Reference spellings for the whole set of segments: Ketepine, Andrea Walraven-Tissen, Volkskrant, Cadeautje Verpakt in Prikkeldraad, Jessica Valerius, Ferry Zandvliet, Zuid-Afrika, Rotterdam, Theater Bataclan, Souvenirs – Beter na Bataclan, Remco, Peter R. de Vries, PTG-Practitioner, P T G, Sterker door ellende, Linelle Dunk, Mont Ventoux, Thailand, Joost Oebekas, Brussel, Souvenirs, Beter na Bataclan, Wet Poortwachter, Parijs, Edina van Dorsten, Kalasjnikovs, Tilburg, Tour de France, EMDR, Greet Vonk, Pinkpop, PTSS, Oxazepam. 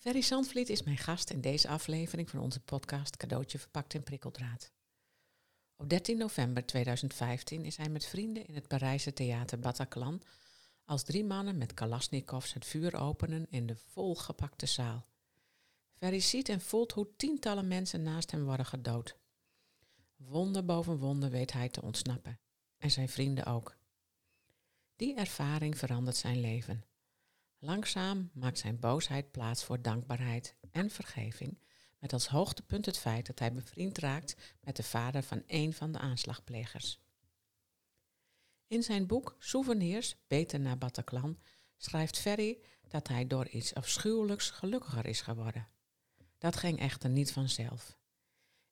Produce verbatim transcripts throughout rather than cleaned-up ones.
Ferry Zandvliet is mijn gast in deze aflevering van onze podcast Cadeautje Verpakt in Prikkeldraad. Op dertien november tweeduizend vijftien is hij met vrienden in het Parijse Theater Bataclan als drie mannen met Kalasjnikovs het vuur openen in de volgepakte zaal. Ferry ziet en voelt hoe tientallen mensen naast hem worden gedood. Wonder boven wonder weet hij te ontsnappen. En zijn vrienden ook. Die ervaring verandert zijn leven. Langzaam maakt zijn boosheid plaats voor dankbaarheid en vergeving, met als hoogtepunt het feit dat hij bevriend raakt met de vader van een van de aanslagplegers. In zijn boek Souvenirs, Beter na Bataclan, schrijft Ferry dat hij door iets afschuwelijks gelukkiger is geworden. Dat ging echter niet vanzelf.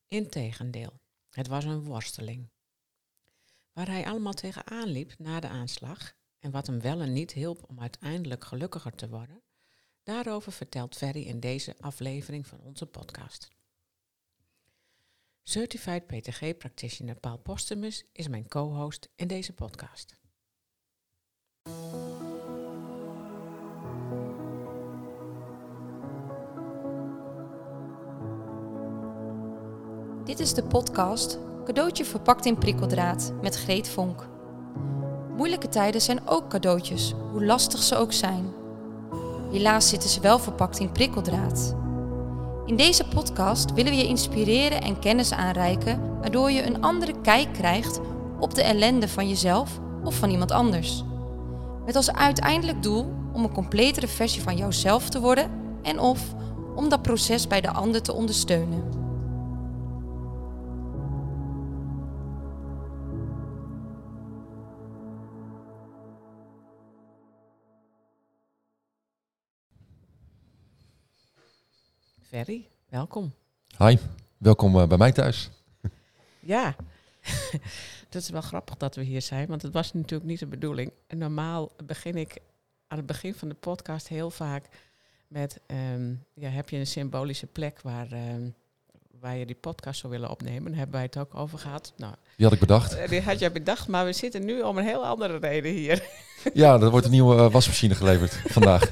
Integendeel, het was een worsteling. Waar hij allemaal tegenaan liep na de aanslag en wat hem wel en niet hielp om uiteindelijk gelukkiger te worden, daarover vertelt Ferry in deze aflevering van onze podcast. Certified P T G-Practitioner Paul Posthumus is mijn co-host in deze podcast. Dit is de podcast Cadeautje verpakt in prikkeldraad met Greet Vonk. Moeilijke tijden zijn ook cadeautjes, hoe lastig ze ook zijn. Helaas zitten ze wel verpakt in prikkeldraad. In deze podcast willen we je inspireren en kennis aanreiken, waardoor je een andere kijk krijgt op de ellende van jezelf of van iemand anders. Met als uiteindelijk doel om een completere versie van jouzelf te worden en of om dat proces bij de ander te ondersteunen. Ferry, welkom. Hi, welkom uh, bij mij thuis. Ja, dat is wel grappig dat we hier zijn, want het was natuurlijk niet de bedoeling. Normaal begin ik aan het begin van de podcast heel vaak met... Um, ja, heb je een symbolische plek waar, um, waar je die podcast zou willen opnemen? Daar hebben wij het ook over gehad. Nou, die had ik bedacht. Die had jij bedacht, maar we zitten nu om een heel andere reden hier. Ja, er wordt een nieuwe uh, wasmachine geleverd vandaag.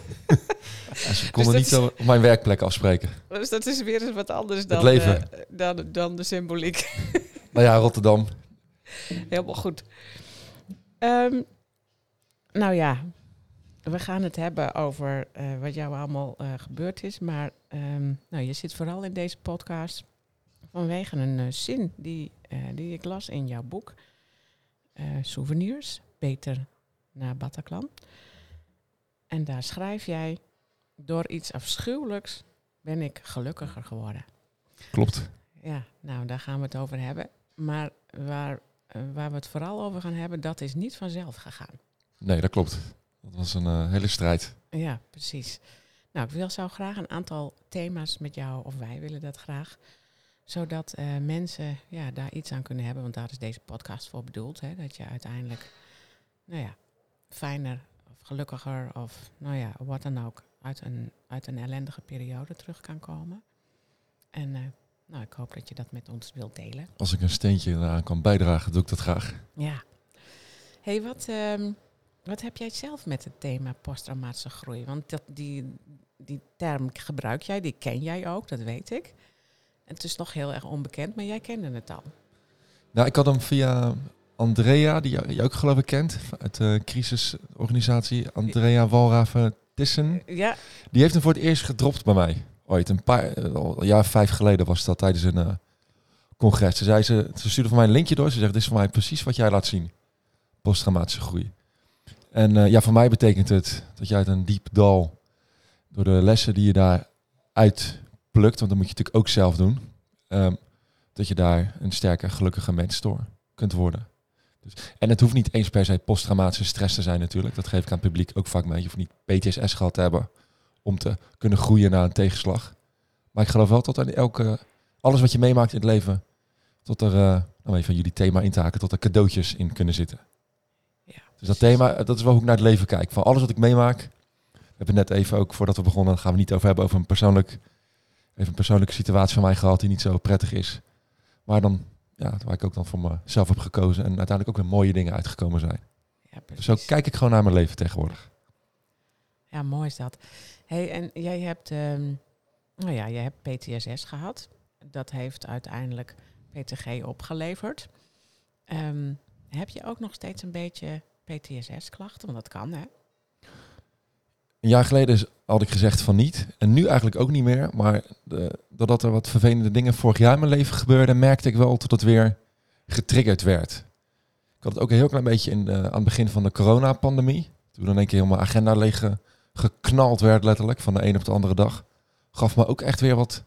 En ze konden dus niet op mijn werkplek afspreken. Dus dat is weer eens wat anders dan, uh, dan, dan de symboliek. Nou ja, Rotterdam. Helemaal goed. Um, nou ja, we gaan het hebben over uh, wat jou allemaal uh, gebeurd is. Maar um, nou, je zit vooral in deze podcast vanwege een uh, zin die, uh, die ik las in jouw boek. Uh, Souvenirs, Beter na Bataclan. En daar schrijf jij... Door iets afschuwelijks ben ik gelukkiger geworden. Klopt. Ja, nou daar gaan we het over hebben. Maar waar, waar we het vooral over gaan hebben, dat is niet vanzelf gegaan. Nee, dat klopt. Dat was een uh, hele strijd. Ja, precies. Nou, ik wil zou graag een aantal thema's met jou, of wij willen dat graag. Zodat uh, mensen ja, daar iets aan kunnen hebben. Want daar is deze podcast voor bedoeld. Hè, dat je uiteindelijk, nou ja, fijner of gelukkiger of nou ja, wat dan ook. Uit een, uit een ellendige periode terug kan komen. En uh, nou, ik hoop dat je dat met ons wilt delen. Als ik een steentje eraan kan bijdragen, doe ik dat graag. Ja. Hey, wat, um, wat heb jij zelf met het thema posttraumatische groei? Want dat, die, die term gebruik jij, die ken jij ook, dat weet ik. En het is nog heel erg onbekend, maar jij kende het al. Nou, ik had hem via Andrea, die je ook geloof ik kent, uit de crisisorganisatie. Andrea Walraven-Tissen. Tissen, ja. Die heeft hem voor het eerst gedropt bij mij. Ooit, een paar een jaar vijf geleden was dat tijdens een uh, congres. Ze, zei, ze, ze stuurde voor mij een linkje door. Ze zegt, dit is voor mij precies wat jij laat zien. Posttraumatische groei. En uh, ja, voor mij betekent het dat je uit een diep dal... door de lessen die je daar uitplukt, want dat moet je natuurlijk ook zelf doen... Um, dat je daar een sterke, gelukkige mens door kunt worden. En het hoeft niet eens per se posttraumatische stress te zijn natuurlijk. Dat geef ik aan het publiek ook vaak mee. Je hoeft niet P T S S gehad te hebben om te kunnen groeien na een tegenslag. Maar ik geloof wel dat aan elke, alles wat je meemaakt in het leven... tot er, uh, om even jullie thema in te haken, tot er cadeautjes in kunnen zitten. Ja, dus dat thema, dat is wel hoe ik naar het leven kijk. Van alles wat ik meemaak, we hebben net even ook voordat we begonnen... daar gaan we niet over hebben, over een, persoonlijk, even een persoonlijke situatie van mij gehad... die niet zo prettig is. Maar dan... Ja, waar ik ook dan voor mezelf heb gekozen en uiteindelijk ook weer mooie dingen uitgekomen zijn. Ja, precies. Zo kijk ik gewoon naar mijn leven tegenwoordig. Ja, mooi is dat. Hey, en jij hebt um, nou ja, je hebt P T S S gehad. Dat heeft uiteindelijk P T G opgeleverd. Um, heb je ook nog steeds een beetje P T S S-klachten? Want dat kan, hè? Een jaar geleden had ik gezegd van niet. En nu eigenlijk ook niet meer. Maar de, doordat er wat vervelende dingen vorig jaar in mijn leven gebeurden, merkte ik wel dat het weer getriggerd werd. Ik had het ook een heel klein beetje in de, aan het begin van de coronapandemie. Toen in één keer helemaal mijn agenda leeg geknald werd, letterlijk, van de een op de andere dag. Gaf me ook echt weer wat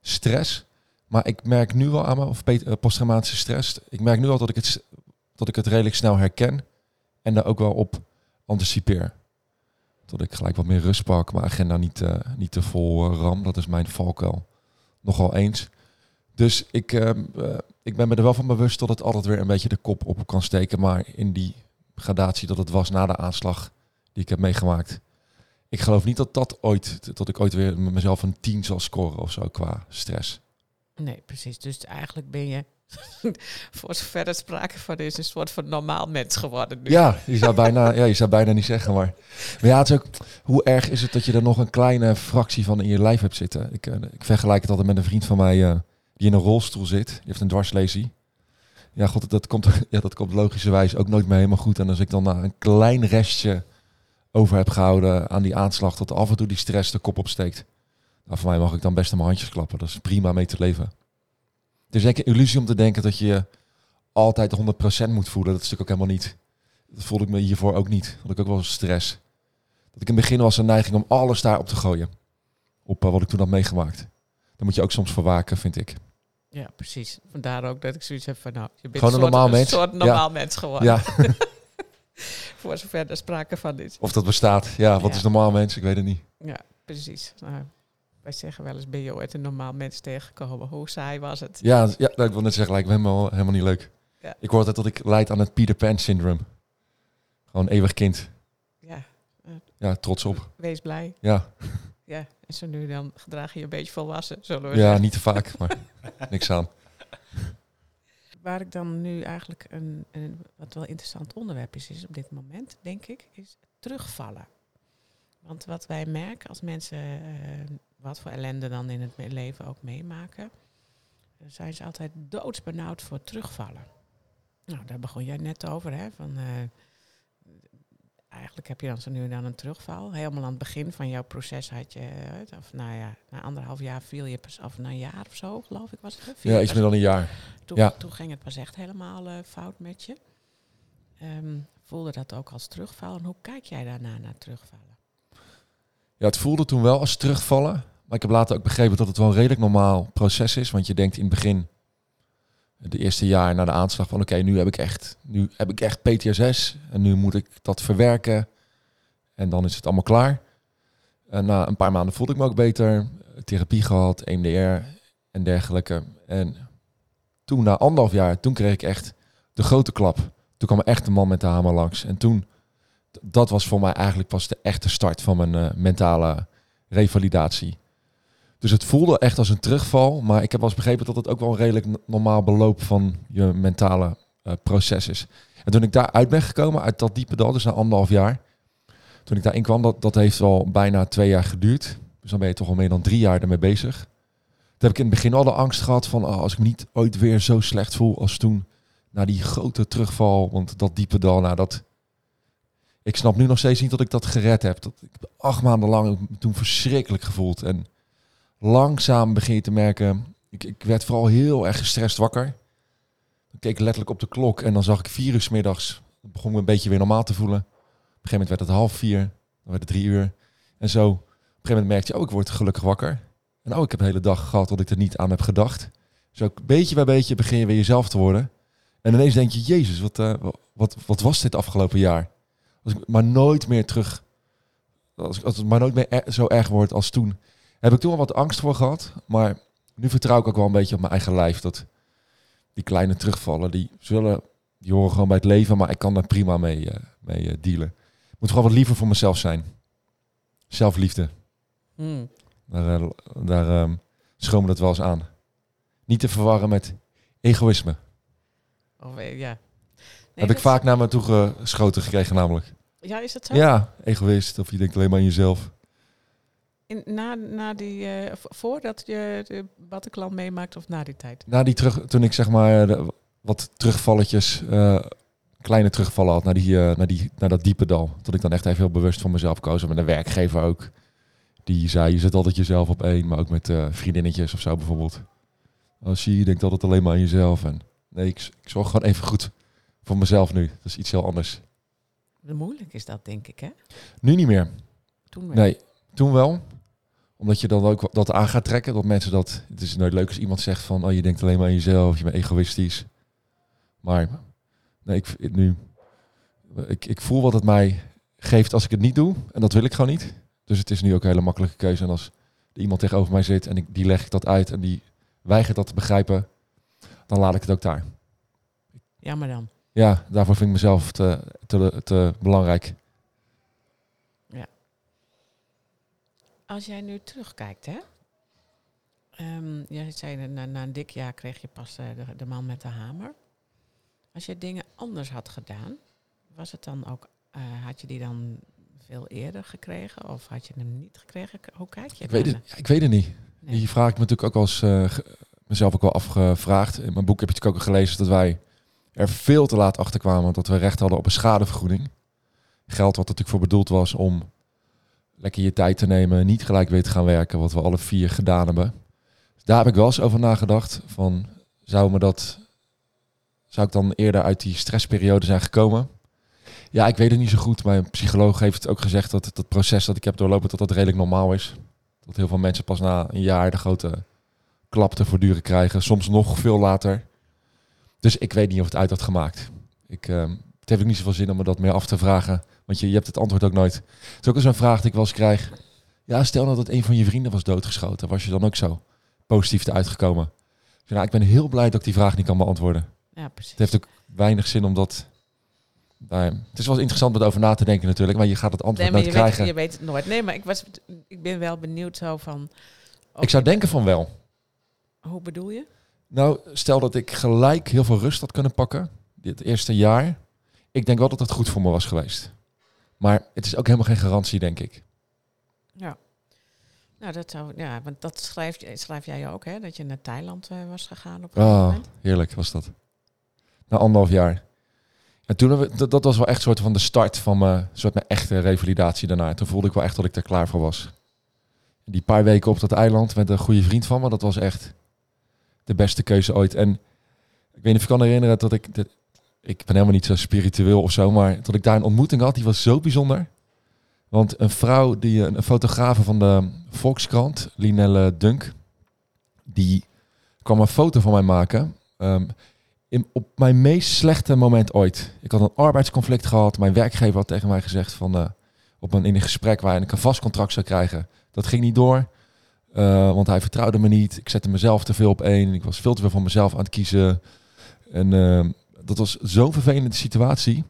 stress. Maar ik merk nu wel aan me, of posttraumatische stress, ik merk nu al dat ik het, dat ik het redelijk snel herken. En daar ook wel op anticipeer. Dat ik gelijk wat meer rust pak, mijn agenda niet, uh, niet te vol uh, ram. Dat is mijn valkuil nogal eens. Dus ik, uh, uh, ik ben me er wel van bewust dat het altijd weer een beetje de kop op kan steken. Maar in die gradatie dat het was na de aanslag die ik heb meegemaakt. Ik geloof niet dat dat ooit, dat ik ooit weer mezelf een tien zal scoren of zo qua stress. Nee, precies. Dus eigenlijk ben je, voor zover er sprake van is, een soort van normaal mens geworden nu. Ja, je zou bijna, ja, je zou bijna niet zeggen. Maar, maar ja, het is ook, hoe erg is het dat je er nog een kleine fractie van in je lijf hebt zitten? Ik, ik vergelijk het altijd met een vriend van mij uh, die in een rolstoel zit. Die heeft een dwarslesie. Ja, god, dat komt, ja, dat komt logischerwijs ook nooit meer helemaal goed. En als ik dan nou een klein restje over heb gehouden aan die aanslag, dat af en toe die stress de kop opsteekt. Nou, voor mij mag ik dan best aan mijn handjes klappen. Dat is prima mee te leven. Het is denk ik een illusie om te denken dat je altijd honderd procent moet voelen. Dat is natuurlijk ook helemaal niet. Dat voelde ik me hiervoor ook niet. Had ik ook wel stress. Dat ik in het begin was een neiging om alles daarop te gooien. Op uh, wat ik toen had meegemaakt. Daar moet je ook soms voor waken, vind ik. Ja, precies. Vandaar ook dat ik zoiets heb van, nou, je bent gewoon een, soort, normaal een soort normaal ja. mens geworden. Ja. Voor zover er sprake van is. Of dat bestaat. Ja, wat ja. is normaal mens? Ik weet het niet. Ja, precies. Nou, wij zeggen wel eens, ben je ooit een normaal mens tegengekomen? Hoe saai was het? Ja, ja ik wil net zeggen, lijkt me helemaal, helemaal niet leuk. Ja. Ik hoor altijd dat ik leid aan het Peter Pan syndroom. Gewoon eeuwig kind. Ja. Uh, ja, trots op. Wees blij. Ja. Ja, en zo nu dan gedraag je je een beetje volwassen. Zullen we ja, zeggen. Niet te vaak, maar niks aan. Waar ik dan nu eigenlijk een, een wat wel interessant onderwerp is, is op dit moment, denk ik, is terugvallen. Want wat wij merken als mensen uh, wat voor ellende dan in het leven ook meemaken, zijn ze altijd doodsbenauwd voor terugvallen. Nou, daar begon jij net over, hè? Van, uh, eigenlijk heb je dan zo nu en dan een terugval. Helemaal aan het begin van jouw proces had je, of nou ja, na anderhalf jaar viel je pas af, na een jaar of zo, geloof ik, was het. Viel ja, iets meer dan een jaar. Toen, ja. toen ging het pas echt helemaal uh, fout met je. Um, voelde dat ook als terugval? En hoe kijk jij daarna naar terugvallen? Ja, het voelde toen wel als terugvallen. Maar ik heb later ook begrepen dat het wel een redelijk normaal proces is. Want je denkt in het begin, de eerste jaar na de aanslag, van oké, okay, nu heb ik echt, nu heb ik echt P T S S. En nu moet ik dat verwerken. En dan is het allemaal klaar. En na een paar maanden voelde ik me ook beter. Therapie gehad, E M D R en dergelijke. En toen, na anderhalf jaar, toen kreeg ik echt de grote klap. Toen kwam echt een man met de hamer langs. En toen... Dat was voor mij eigenlijk pas de echte start van mijn uh, mentale revalidatie. Dus het voelde echt als een terugval. Maar ik heb wel eens begrepen dat het ook wel een redelijk n- normaal beloop van je mentale uh, proces is. En toen ik daaruit ben gekomen, uit dat diepe dal, dus na anderhalf jaar. Toen ik daarin kwam, dat, dat heeft al bijna twee jaar geduurd. Dus dan ben je toch al meer dan drie jaar ermee bezig. Toen heb ik in het begin al de angst gehad van, oh, als ik me niet ooit weer zo slecht voel als toen. Na die grote terugval, want dat diepe dal, nou dat... Ik snap nu nog steeds niet dat ik dat gered heb. Dat ik acht maanden lang me toen verschrikkelijk gevoeld. En langzaam begin je te merken... Ik, ik werd vooral heel erg gestrest wakker. Ik keek letterlijk op de klok en dan zag ik vier uur 's middags. Dan begon ik me een beetje weer normaal te voelen. Op een gegeven moment werd het half vier. Dan werd het drie uur. En zo op een gegeven moment merkte je... Oh, ik word gelukkig wakker. En oh, ik heb de hele dag gehad dat ik er niet aan heb gedacht. Zo beetje bij beetje begin je weer jezelf te worden. En ineens denk je... Jezus, wat, uh, wat, wat was dit afgelopen jaar? Als ik maar nooit meer terug... Als, als het maar nooit meer er, zo erg wordt als toen. Heb ik toen al wat angst voor gehad. Maar nu vertrouw ik ook wel een beetje op mijn eigen lijf. Dat die kleine terugvallen, die zullen... Die horen gewoon bij het leven. Maar ik kan daar prima mee, uh, mee uh, dealen. Ik moet gewoon wat liever voor mezelf zijn. Zelfliefde. Mm. Daar, uh, daar uh, schoon me dat wel eens aan. Niet te verwarren met egoïsme. Oh, ja... Nee, heb ik vaak naar me toe geschoten gekregen namelijk. Ja, is dat zo? Ja, egoïst. Of je denkt alleen maar aan jezelf. In, na, na die, uh, voordat je de Bataclan meemaakt of na die tijd? Na die terug, toen ik zeg maar de, wat terugvalletjes, uh, kleine terugvallen had naar, die, uh, naar, die, naar dat diepe dal. Toen ik dan echt even heel bewust voor mezelf koos. Met een werkgever ook. Die zei, je zet altijd jezelf op één, maar ook met uh, vriendinnetjes of zo bijvoorbeeld. Oh, zie, je denkt altijd alleen maar aan jezelf. En nee, ik, ik zorg gewoon even goed voor mezelf nu. Dat is iets heel anders. Moeilijk is dat, denk ik, hè? Nu niet meer. Toen wel. Nee, toen wel. Omdat je dan ook dat aan gaat trekken. Dat mensen dat... Het is nooit leuk als iemand zegt van... Oh, je denkt alleen maar aan jezelf. Je bent egoïstisch. Maar... Nee, ik, ik, nu, ik, ik voel wat het mij geeft als ik het niet doe. En dat wil ik gewoon niet. Dus het is nu ook een hele makkelijke keuze. En als er iemand tegenover mij zit en ik, die leg ik dat uit... en die weigert dat te begrijpen... dan laat ik het ook daar. Jammer dan. Ja, daarvoor vind ik mezelf te, te, te belangrijk. Ja. Als jij nu terugkijkt, hè? Um, jij zei, na, na een dik jaar kreeg je pas de, de man met de hamer. Als je dingen anders had gedaan, was het dan ook, uh, had je die dan veel eerder gekregen? Of had je hem niet gekregen? Hoe kijk je? Ik, weet het, ik weet het niet. Nee. Die vraag ik me natuurlijk ook als uh, mezelf ook wel afgevraagd. In mijn boek heb je natuurlijk ook gelezen dat wij... er veel te laat achter kwamen dat we recht hadden op een schadevergoeding. Geld wat natuurlijk voor bedoeld was om lekker je tijd te nemen, niet gelijk weer te gaan werken, wat we alle vier gedaan hebben. Dus daar heb ik wel eens over nagedacht. Van, zou me dat, zou ik dan eerder uit die stressperiode zijn gekomen? Ja, ik weet het niet zo goed. Mijn psycholoog heeft ook gezegd dat het, dat proces dat ik heb doorlopen, dat dat redelijk normaal is. Dat heel veel mensen pas na een jaar de grote klap te voortduren krijgen. Soms nog veel later. Dus ik weet niet of het uit had gemaakt. Ik, uh, het heeft ook niet zoveel zin om me dat meer af te vragen. Want je, je hebt het antwoord ook nooit. Het is ook eens een vraag die ik wel eens krijg. Ja, stel nou dat een van je vrienden was doodgeschoten. Was je dan ook zo positief eruit gekomen? Dus nou, ik ben heel blij dat ik die vraag niet kan beantwoorden. Ja, precies. Het heeft ook weinig zin om dat... Nou ja, het is wel interessant om over na te denken natuurlijk. Maar je gaat het antwoord nee, nooit je krijgen. Weet, je weet het nooit. Nee, maar ik, was, ik ben wel benieuwd zo van... Ik zou denken van wel. Hoe bedoel je? Nou, stel dat ik gelijk heel veel rust had kunnen pakken. Dit eerste jaar. Ik denk wel dat dat goed voor me was geweest. Maar het is ook helemaal geen garantie, denk ik. Ja. Nou, dat zou... Ja, want dat schrijf, schrijf jij ook, hè? Dat je naar Thailand uh, was gegaan op een oh, moment. Heerlijk was dat. Na anderhalf jaar. En toen we, dat, dat was wel echt een soort van de start van mijn, soort mijn echte revalidatie daarna. Toen voelde ik wel echt dat ik er klaar voor was. Die paar weken op dat eiland met een goede vriend van me, dat was echt... de beste keuze ooit. En ik weet niet of ik kan herinneren dat ik... Dat, ik ben helemaal niet zo spiritueel of zo, maar dat ik daar een ontmoeting had, die was zo bijzonder. Want een vrouw, die een fotografe van de Volkskrant, Linelle Dunk, die kwam een foto van mij maken. Um, in, op mijn meest slechte moment ooit. Ik had een arbeidsconflict gehad. Mijn werkgever had tegen mij gezegd van... Uh, op een, in een gesprek waarin ik een vast contract zou krijgen. Dat ging niet door. Uh, want hij vertrouwde me niet. Ik zette mezelf te veel op één. Ik was veel te veel van mezelf aan het kiezen. En uh, dat was zo'n vervelende situatie.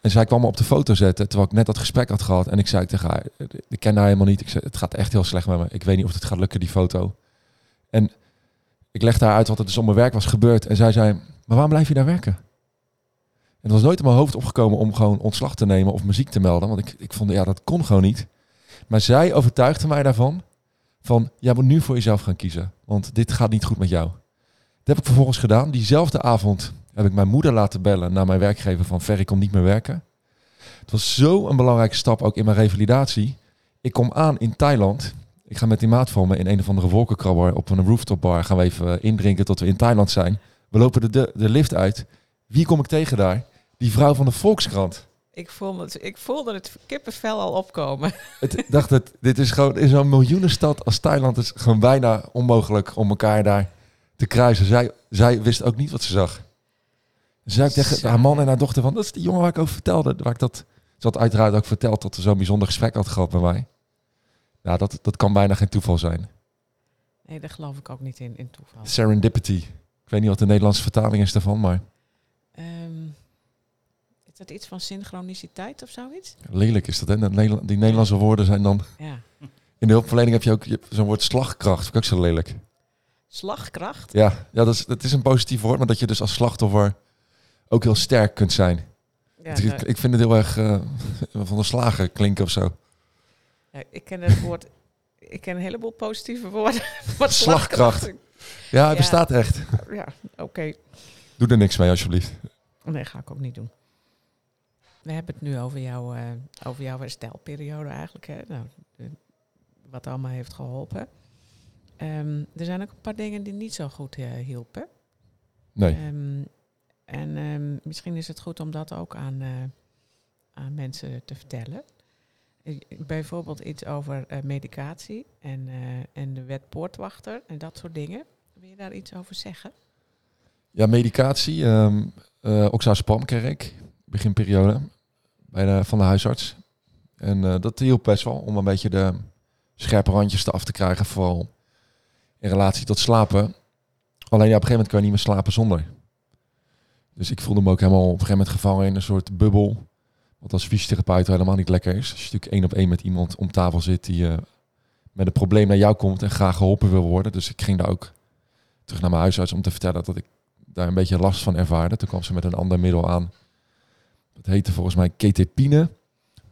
En zij kwam me op de foto zetten, terwijl ik net dat gesprek had gehad. En ik zei tegen haar, ik ken haar helemaal niet. Ik zei, het gaat echt heel slecht met me. Ik weet niet of het gaat lukken, die foto. En ik legde haar uit wat er dus om mijn werk was gebeurd. En zij zei, maar waarom blijf je daar werken? En het was nooit in mijn hoofd opgekomen om gewoon ontslag te nemen of muziek te melden. Want ik, ik vond, ja, dat kon gewoon niet. Maar zij overtuigde mij daarvan. Van, jij moet nu voor jezelf gaan kiezen. Want dit gaat niet goed met jou. Dat heb ik vervolgens gedaan. Diezelfde avond heb ik mijn moeder laten bellen naar mijn werkgever van Ferry, kom niet meer werken. Het was zo een belangrijke stap ook in mijn revalidatie. Ik kom aan in Thailand. Ik ga met die maat van me in een of andere wolkenkrabber op een rooftopbar. Gaan we even indrinken tot we in Thailand zijn. We lopen de, de, de lift uit. Wie kom ik tegen daar? Die vrouw van de Volkskrant. Ik voelde, het, ik voelde het kippenvel al opkomen. Ik dacht, het, dit is gewoon in zo'n miljoenenstad als Thailand... is gewoon bijna onmogelijk om elkaar daar te kruisen. Zij, zij wist ook niet wat ze zag. Ze zei tegen haar man en haar dochter van... dat is die jongen waar ik over vertelde. Waar ik dat, ze had uiteraard ook verteld dat ze zo'n bijzonder gesprek had gehad met mij. Ja, dat, dat kan bijna geen toeval zijn. Nee, daar geloof ik ook niet in, in toeval. Serendipity. Ik weet niet wat de Nederlandse vertaling is daarvan, maar... Um. Is dat iets van synchroniciteit of zoiets? Lelijk is dat, hè? Die Nederlandse woorden zijn dan... Ja. In de hulpverlening heb je ook je hebt zo'n woord slagkracht. Vind ik ook zo lelijk. Slagkracht? Ja, ja dat, is, dat is een positief woord. Maar dat je dus als slachtoffer ook heel sterk kunt zijn. Ja, dus ik, ik vind het heel erg uh, van de slager klinken of zo. Ja, ik ken het woord ik ken een heleboel positieve woorden. Wat slagkracht. slagkracht. Ja, het ja. bestaat echt. Ja, oké. Okay. Doe er niks mee, alsjeblieft. Nee, ga ik ook niet doen. We hebben het nu over, jou, uh, over jouw herstelperiode eigenlijk. Hè? Nou, de, wat allemaal heeft geholpen. Um, er zijn ook een paar dingen die niet zo goed uh, hielpen. Nee. Um, en um, misschien is het goed om dat ook aan, uh, aan mensen te vertellen. Uh, bijvoorbeeld iets over uh, medicatie en, uh, en de wet poortwachter en dat soort dingen. Wil je daar iets over zeggen? Ja, medicatie. Um, uh, Oxazepam kreeg ik. Beginperiode bij de, van de huisarts. En uh, dat hielp best wel om een beetje de scherpe randjes eraf te krijgen. Vooral in relatie tot slapen. Alleen ja, op een gegeven moment kan je niet meer slapen zonder. Dus ik voelde me ook helemaal op een gegeven moment gevangen in een soort bubbel. Wat als fysiotherapeut helemaal niet lekker is. Als je natuurlijk één op één met iemand om tafel zit die uh, met een probleem naar jou komt en graag geholpen wil worden. Dus ik ging daar ook terug naar mijn huisarts om te vertellen dat ik daar een beetje last van ervaarde. Toen kwam ze met een ander middel aan. Dat heette volgens mij ketepine.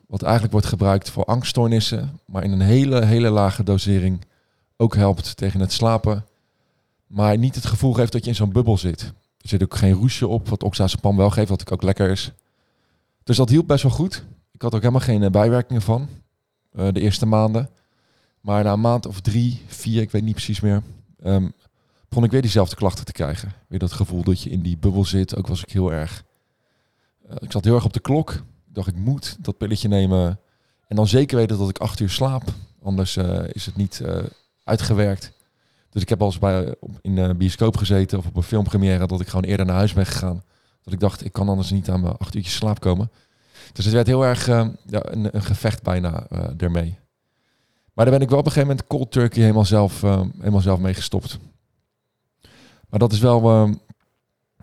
Wat eigenlijk wordt gebruikt voor angststoornissen. Maar in een hele, hele lage dosering ook helpt tegen het slapen. Maar niet het gevoel geeft dat je in zo'n bubbel zit. Er zit ook geen roesje op, wat Oxazepam wel geeft, wat ook lekker is. Dus dat hielp best wel goed. Ik had ook helemaal geen bijwerkingen van. Uh, de eerste maanden. Maar na een maand of drie, vier, ik weet niet precies meer. Um, begon ik weer diezelfde klachten te krijgen. Weer dat gevoel dat je in die bubbel zit. Ook was ik heel erg... Ik zat heel erg op de klok. Ik dacht, ik moet dat pilletje nemen. En dan zeker weten dat ik acht uur slaap. Anders uh, is het niet uh, uitgewerkt. Dus ik heb al eens bij, op, in een bioscoop gezeten of op een filmpremière dat ik gewoon eerder naar huis ben gegaan. Dat ik dacht, ik kan anders niet aan mijn acht uurtjes slaap komen. Dus het werd heel erg uh, ja, een, een gevecht bijna uh, daarmee. Maar daar ben ik wel op een gegeven moment cold turkey helemaal zelf, uh, helemaal zelf mee gestopt. Maar dat is wel... Uh,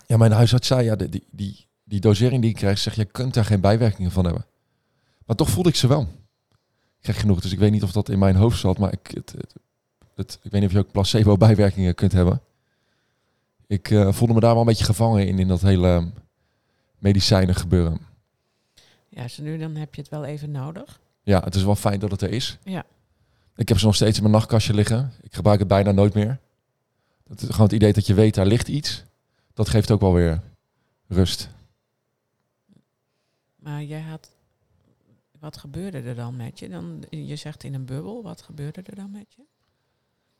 ja, mijn huisarts zei, ja, die... die Die dosering die ik kreeg, zeg je kunt daar geen bijwerkingen van hebben. Maar toch voelde ik ze wel. Ik kreeg genoeg, dus ik weet niet of dat in mijn hoofd zat. Maar ik, het, het, het, ik weet niet of je ook placebo-bijwerkingen kunt hebben. Ik uh, voelde me daar wel een beetje gevangen in, in dat hele medicijnen gebeuren. Ja, dus nu dan heb je het wel even nodig. Ja, het is wel fijn dat het er is. Ja. Ik heb ze nog steeds in mijn nachtkastje liggen. Ik gebruik het bijna nooit meer. Dat is gewoon het idee dat je weet, daar ligt iets. Dat geeft ook wel weer rust. Maar jij had, wat gebeurde er dan met je? Dan, je zegt in een bubbel, wat gebeurde er dan met je?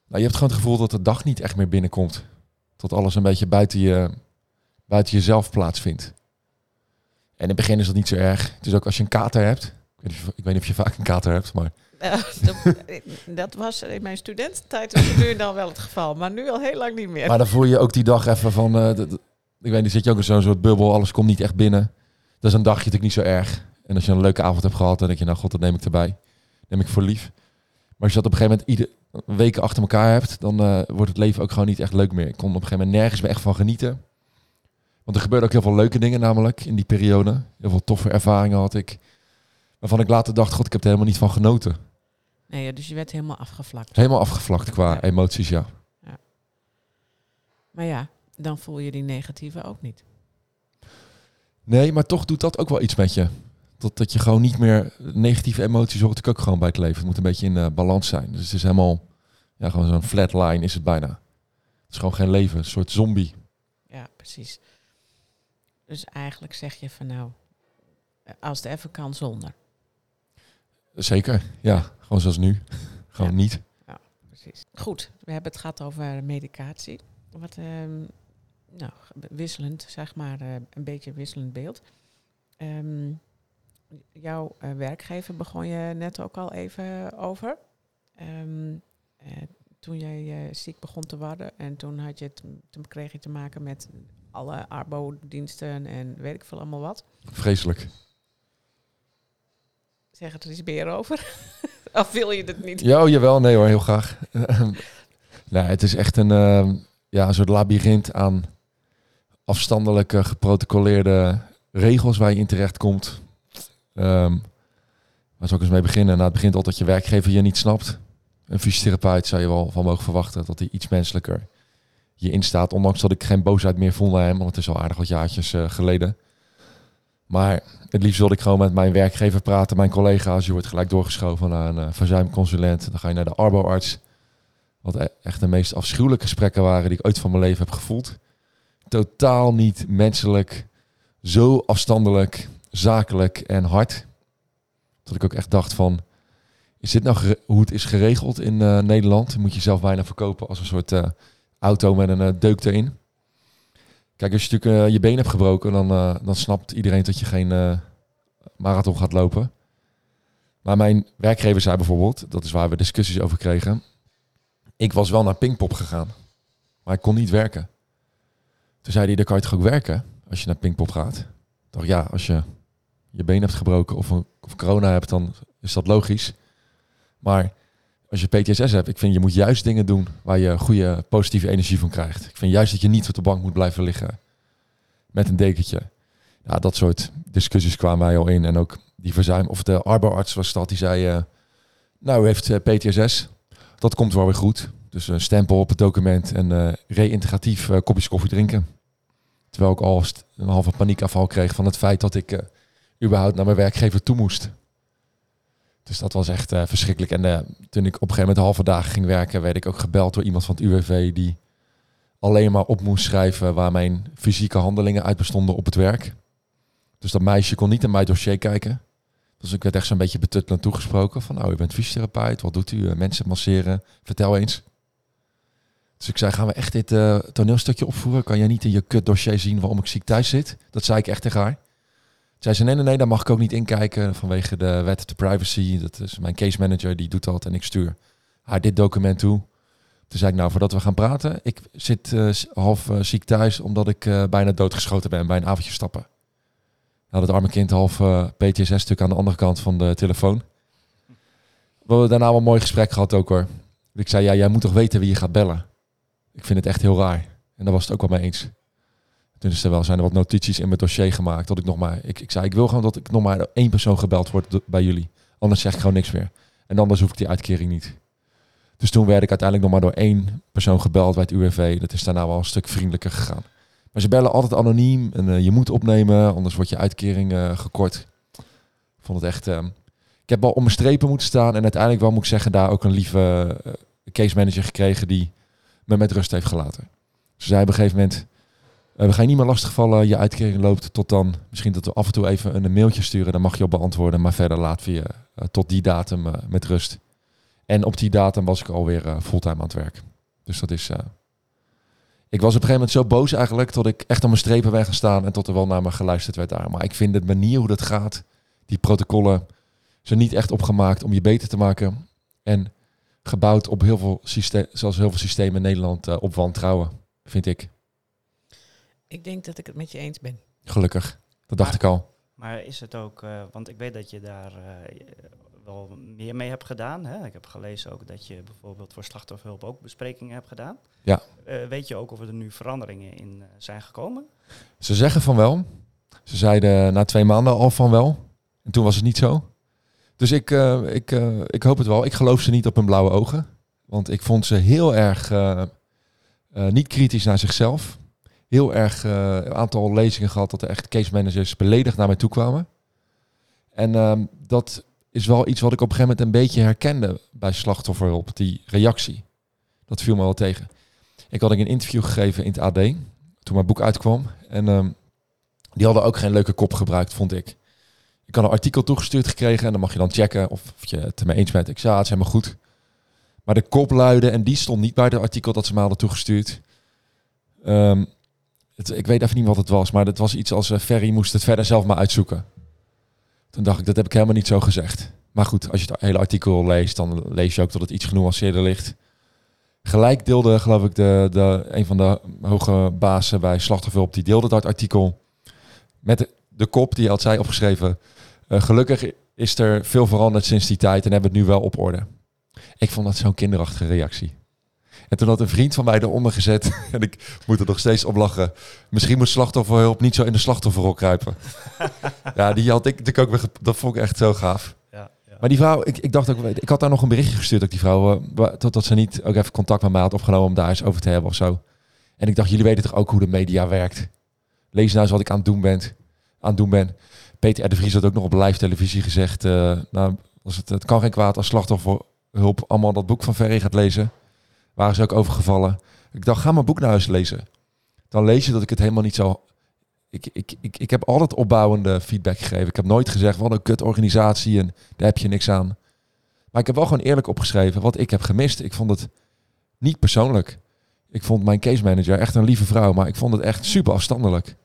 Nou, je hebt gewoon het gevoel dat de dag niet echt meer binnenkomt. Dat alles een beetje buiten, je, buiten jezelf plaatsvindt. En in het begin is dat niet zo erg. Het is ook als je een kater hebt. Ik weet niet of, ik weet niet of je vaak een kater hebt, maar... Uh, dat, dat was in mijn studententijd nu dan wel het geval. Maar nu al heel lang niet meer. Maar dan voel je ook die dag even van... Uh, d- d- ik weet niet, zit je ook in zo'n soort bubbel. Alles komt niet echt binnen. Dat is een dagje natuurlijk niet zo erg. En als je een leuke avond hebt gehad, dan denk je, nou god, dat neem ik erbij. Neem ik voor lief. Maar als je dat op een gegeven moment iedere weken achter elkaar hebt, dan uh, wordt het leven ook gewoon niet echt leuk meer. Ik kon op een gegeven moment nergens meer echt van genieten. Want er gebeurden ook heel veel leuke dingen namelijk in die periode. Heel veel toffe ervaringen had ik. Waarvan ik later dacht, god, ik heb er helemaal niet van genoten. Nee, dus je werd helemaal afgevlakt. Helemaal afgevlakt qua ja. emoties, ja. ja. Maar ja, dan voel je die negatieve ook niet. Nee, maar toch doet dat ook wel iets met je. Dat, dat je gewoon niet meer... Negatieve emoties hoort natuurlijk ook gewoon bij het leven. Het moet een beetje in uh, balans zijn. Dus het is helemaal... Ja, gewoon zo'n flatline is het bijna. Het is gewoon geen leven. Een soort zombie. Ja, precies. Dus eigenlijk zeg je van nou... Als het even kan, zonder. Zeker, ja. Gewoon zoals nu. gewoon ja. niet. Ja, precies. Goed, we hebben het gehad over medicatie. Wat... Uh, Nou, wisselend, zeg maar, een beetje wisselend beeld. Um, jouw werkgever begon je net ook al even over. Um, uh, toen jij uh, ziek begon te worden en toen, had je t- toen kreeg je te maken met alle Arbo-diensten en weet ik veel allemaal wat. Vreselijk. Zeg het er iets meer over? Of wil je het niet? Ja, jawel, nee hoor, heel graag. nou, het is echt een, uh, ja, een soort labyrint aan... afstandelijke, geprotocoleerde regels waar je in terecht komt. Um, waar zou ik eens mee beginnen? Nou, het begint altijd dat je werkgever je niet snapt. Een fysiotherapeut zou je wel van mogen verwachten dat hij iets menselijker je instaat. Ondanks dat ik geen boosheid meer voel naar hem, want het is al aardig wat jaartjes uh, geleden. Maar het liefst wilde ik gewoon met mijn werkgever praten, mijn collega's. Je wordt gelijk doorgeschoven naar een uh, verzuimconsulent. Dan ga je naar de Arbo-arts. Wat e- echt de meest afschuwelijke gesprekken waren die ik ooit van mijn leven heb gevoeld. Totaal niet menselijk. Zo afstandelijk, zakelijk en hard. Dat ik ook echt dacht van, is dit nou gere- hoe het is geregeld in uh, Nederland? Moet je zelf bijna verkopen als een soort uh, auto met een uh, deuk erin. Kijk, als je natuurlijk uh, je been hebt gebroken, dan, uh, dan snapt iedereen dat je geen uh, marathon gaat lopen. Maar mijn werkgever zei bijvoorbeeld, dat is waar we discussies over kregen. Ik was wel naar Pinkpop gegaan, maar ik kon niet werken. Toen zei hij, dan kan je toch ook werken als je naar Pinkpop gaat? Ik dacht, ja, als je je been hebt gebroken of, een, of corona hebt, dan is dat logisch. Maar als je P T S S hebt, ik vind je moet juist dingen doen waar je goede positieve energie van krijgt. Ik vind juist dat je niet op de bank moet blijven liggen met een dekentje. Ja, dat soort discussies kwamen wij al in. En ook die verzuim, of de Arbo-arts was dat, die zei, uh, nou, u heeft uh, P T S S, dat komt wel weer goed. Dus een stempel op het document en uh, reïntegratief uh, kopjes koffie drinken. Terwijl ik al een halve paniekafval kreeg van het feit dat ik uh, überhaupt naar mijn werkgever toe moest. Dus dat was echt uh, verschrikkelijk. En uh, toen ik op een gegeven moment halve dagen ging werken, werd ik ook gebeld door iemand van het U W V die alleen maar op moest schrijven waar mijn fysieke handelingen uit bestonden op het werk. Dus dat meisje kon niet in mijn dossier kijken. Dus ik werd echt zo'n beetje betuttelend toegesproken van, nou, u bent fysiotherapeut, wat doet u? Mensen masseren, vertel eens. Dus ik zei, gaan we echt dit uh, toneelstukje opvoeren? Kan jij niet in je kut dossier zien waarom ik ziek thuis zit? Dat zei ik echt tegen haar. Zij zei, nee, nee, nee, daar mag ik ook niet in kijken vanwege de wet op de privacy. Dat is mijn case manager, die doet dat en ik stuur haar dit document toe. Toen zei ik, nou, voordat we gaan praten, ik zit uh, half uh, ziek thuis omdat ik uh, bijna doodgeschoten ben bij een avondje stappen. Nou, dat arme kind half uh, P T S S-stuk aan de andere kant van de telefoon. We hebben daarna wel een mooi gesprek gehad ook, hoor. Ik zei, ja, jij moet toch weten wie je gaat bellen? Ik vind het echt heel raar. En daar was het ook wel mee eens. Toen is er wel, zijn er wat notities in mijn dossier gemaakt. Dat ik nog maar, ik, ik zei, ik wil gewoon dat ik nog maar één persoon gebeld word do- bij jullie. Anders zeg ik gewoon niks meer. En anders hoef ik die uitkering niet. Dus toen werd ik uiteindelijk nog maar door één persoon gebeld bij het U W V. Dat is daarna wel een stuk vriendelijker gegaan. Maar ze bellen altijd anoniem. En uh, je moet opnemen, anders wordt je uitkering uh, gekort. Ik vond het echt... Uh, ik heb wel om mijn strepen moeten staan. En uiteindelijk wel, moet ik zeggen, daar ook een lieve uh, case manager gekregen die me met rust heeft gelaten. Ze zei op een gegeven moment, Uh, we gaan je niet meer lastigvallen, je uitkering loopt tot dan. Misschien dat we af en toe even een mailtje sturen, dan mag je op beantwoorden. Maar verder laat we je uh, tot die datum uh, met rust. En op die datum was ik alweer uh, fulltime aan het werk. Dus dat is... Uh... Ik was op een gegeven moment zo boos eigenlijk, dat ik echt aan mijn strepen ben gaan staan en tot er wel naar me geluisterd werd daar. Maar ik vind de manier hoe dat gaat, die protocollen zijn niet echt opgemaakt om je beter te maken. En gebouwd op heel veel systemen, zoals heel veel systemen in Nederland, uh, op wantrouwen, vind ik. Ik denk dat ik het met je eens ben. Gelukkig, dat dacht maar, ik al. Maar is het ook, uh, want ik weet dat je daar uh, wel meer mee hebt gedaan. Hè? Ik heb gelezen ook dat je bijvoorbeeld voor slachtofferhulp ook besprekingen hebt gedaan. Ja. Uh, weet je ook of er nu veranderingen in zijn gekomen? Ze zeggen van wel. Ze zeiden na twee maanden al van wel. En toen was het niet zo. Dus ik, uh, ik, uh, ik hoop het wel. Ik geloof ze niet op hun blauwe ogen. Want ik vond ze heel erg uh, uh, niet kritisch naar zichzelf. Heel erg uh, een aantal lezingen gehad dat er echt case managers beledigd naar mij toe kwamen. En uh, dat is wel iets wat ik op een gegeven moment een beetje herkende bij slachtofferhulp, die reactie. Dat viel me wel tegen. Ik had een interview gegeven in het A D, toen mijn boek uitkwam. En uh, die hadden ook geen leuke kop gebruikt, vond ik. Ik had een artikel toegestuurd gekregen en dan mag je dan checken of je het ermee eens bent. Ik zei, ja, het is helemaal goed. Maar de kop luidde, en die stond niet bij het artikel dat ze me hadden toegestuurd. Um, Het, ik weet even niet wat het was, maar het was iets als uh, Ferry moest het verder zelf maar uitzoeken. Toen dacht ik, dat heb ik helemaal niet zo gezegd. Maar goed, als je het hele artikel leest, dan lees je ook dat het iets genuanceerder ligt. Gelijk deelde, geloof ik, de, de, een van de hoge bazen bij Slachtofferhulp, die deelde dat artikel met de, de kop, die had zij opgeschreven. Uh, gelukkig is er veel veranderd sinds die tijd en hebben we het nu wel op orde. Ik vond dat zo'n kinderachtige reactie. En toen had een vriend van mij eronder gezet. En ik moet er nog steeds op lachen. Misschien moet slachtofferhulp niet zo in de slachtofferrol kruipen. Ja, die had ik natuurlijk ook weer. Gep- dat vond ik echt zo gaaf. Ja, ja. Maar die vrouw, ik, ik dacht ook, ik had daar nog een berichtje gestuurd. Ook die vrouw, uh, totdat ze niet ook even contact met mij had opgenomen om daar eens over te hebben of zo. En ik dacht, jullie weten toch ook hoe de media werkt? Lees nou eens wat ik aan het doen ben. aan het doen ben. Peter R. de Vries had ook nog op live televisie gezegd... Uh, nou, als het, het kan geen kwaad als slachtofferhulp allemaal dat boek van Ferry gaat lezen. Waren ze ook overgevallen. Ik dacht, ga mijn boek naar huis lezen. Dan lees je dat ik het helemaal niet zo... Ik, ik, ik, ik heb altijd opbouwende feedback gegeven. Ik heb nooit gezegd, wat een kut organisatie en daar heb je niks aan. Maar ik heb wel gewoon eerlijk opgeschreven wat ik heb gemist. Ik vond het niet persoonlijk. Ik vond mijn case manager echt een lieve vrouw, maar ik vond het echt super afstandelijk.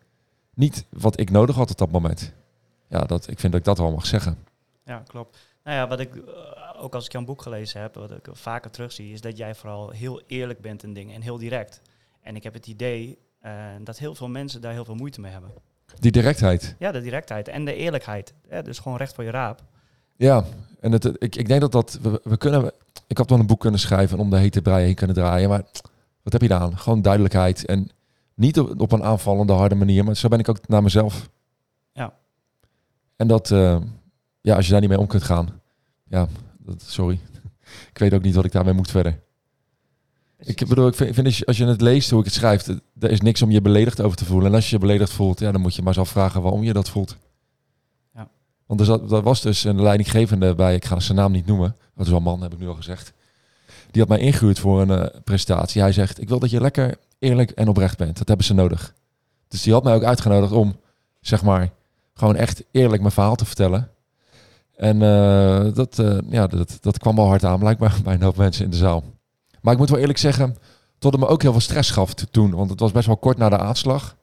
Niet wat ik nodig had op dat moment. Ja, dat, ik vind dat ik dat wel mag zeggen. Ja, klopt. Nou ja, wat ik, ook als ik jouw boek gelezen heb, wat ik vaker terugzie, is dat jij vooral heel eerlijk bent in dingen en heel direct. En ik heb het idee uh, dat heel veel mensen daar heel veel moeite mee hebben. Die directheid? Ja, de directheid en de eerlijkheid. Ja, dus gewoon recht voor je raap. Ja, en het, ik, ik denk dat dat... We, we kunnen, ik had wel een boek kunnen schrijven en om de hete brei heen kunnen draaien, maar... Wat heb je gedaan? Gewoon duidelijkheid. En niet op, op een aanvallende, harde manier. Maar zo ben ik ook naar mezelf. Ja. En dat... Uh, ja, als je daar niet mee om kunt gaan. Ja, dat, sorry. Ik weet ook niet wat ik daarmee moet verder. Precies. Ik bedoel, ik vind, vind als je het leest, hoe ik het schrijf... Er is niks om je beledigd over te voelen. En als je je beledigd voelt, ja, dan moet je maar eens afvragen waarom je dat voelt. Ja. Want er zat, dat was dus een leidinggevende bij... Ik ga zijn naam niet noemen. Dat is wel man, heb ik nu al gezegd. Die had mij ingehuurd voor een uh, presentatie. Hij zegt, ik wil dat je lekker eerlijk en oprecht bent. Dat hebben ze nodig. Dus die had mij ook uitgenodigd om, zeg maar, gewoon echt eerlijk mijn verhaal te vertellen. En uh, dat, uh, ja, dat, dat kwam wel hard aan, blijkbaar, bij een hoop mensen in de zaal. Maar ik moet wel eerlijk zeggen, tot het me ook heel veel stress gaf toen. Want het was best wel kort na de aanslag.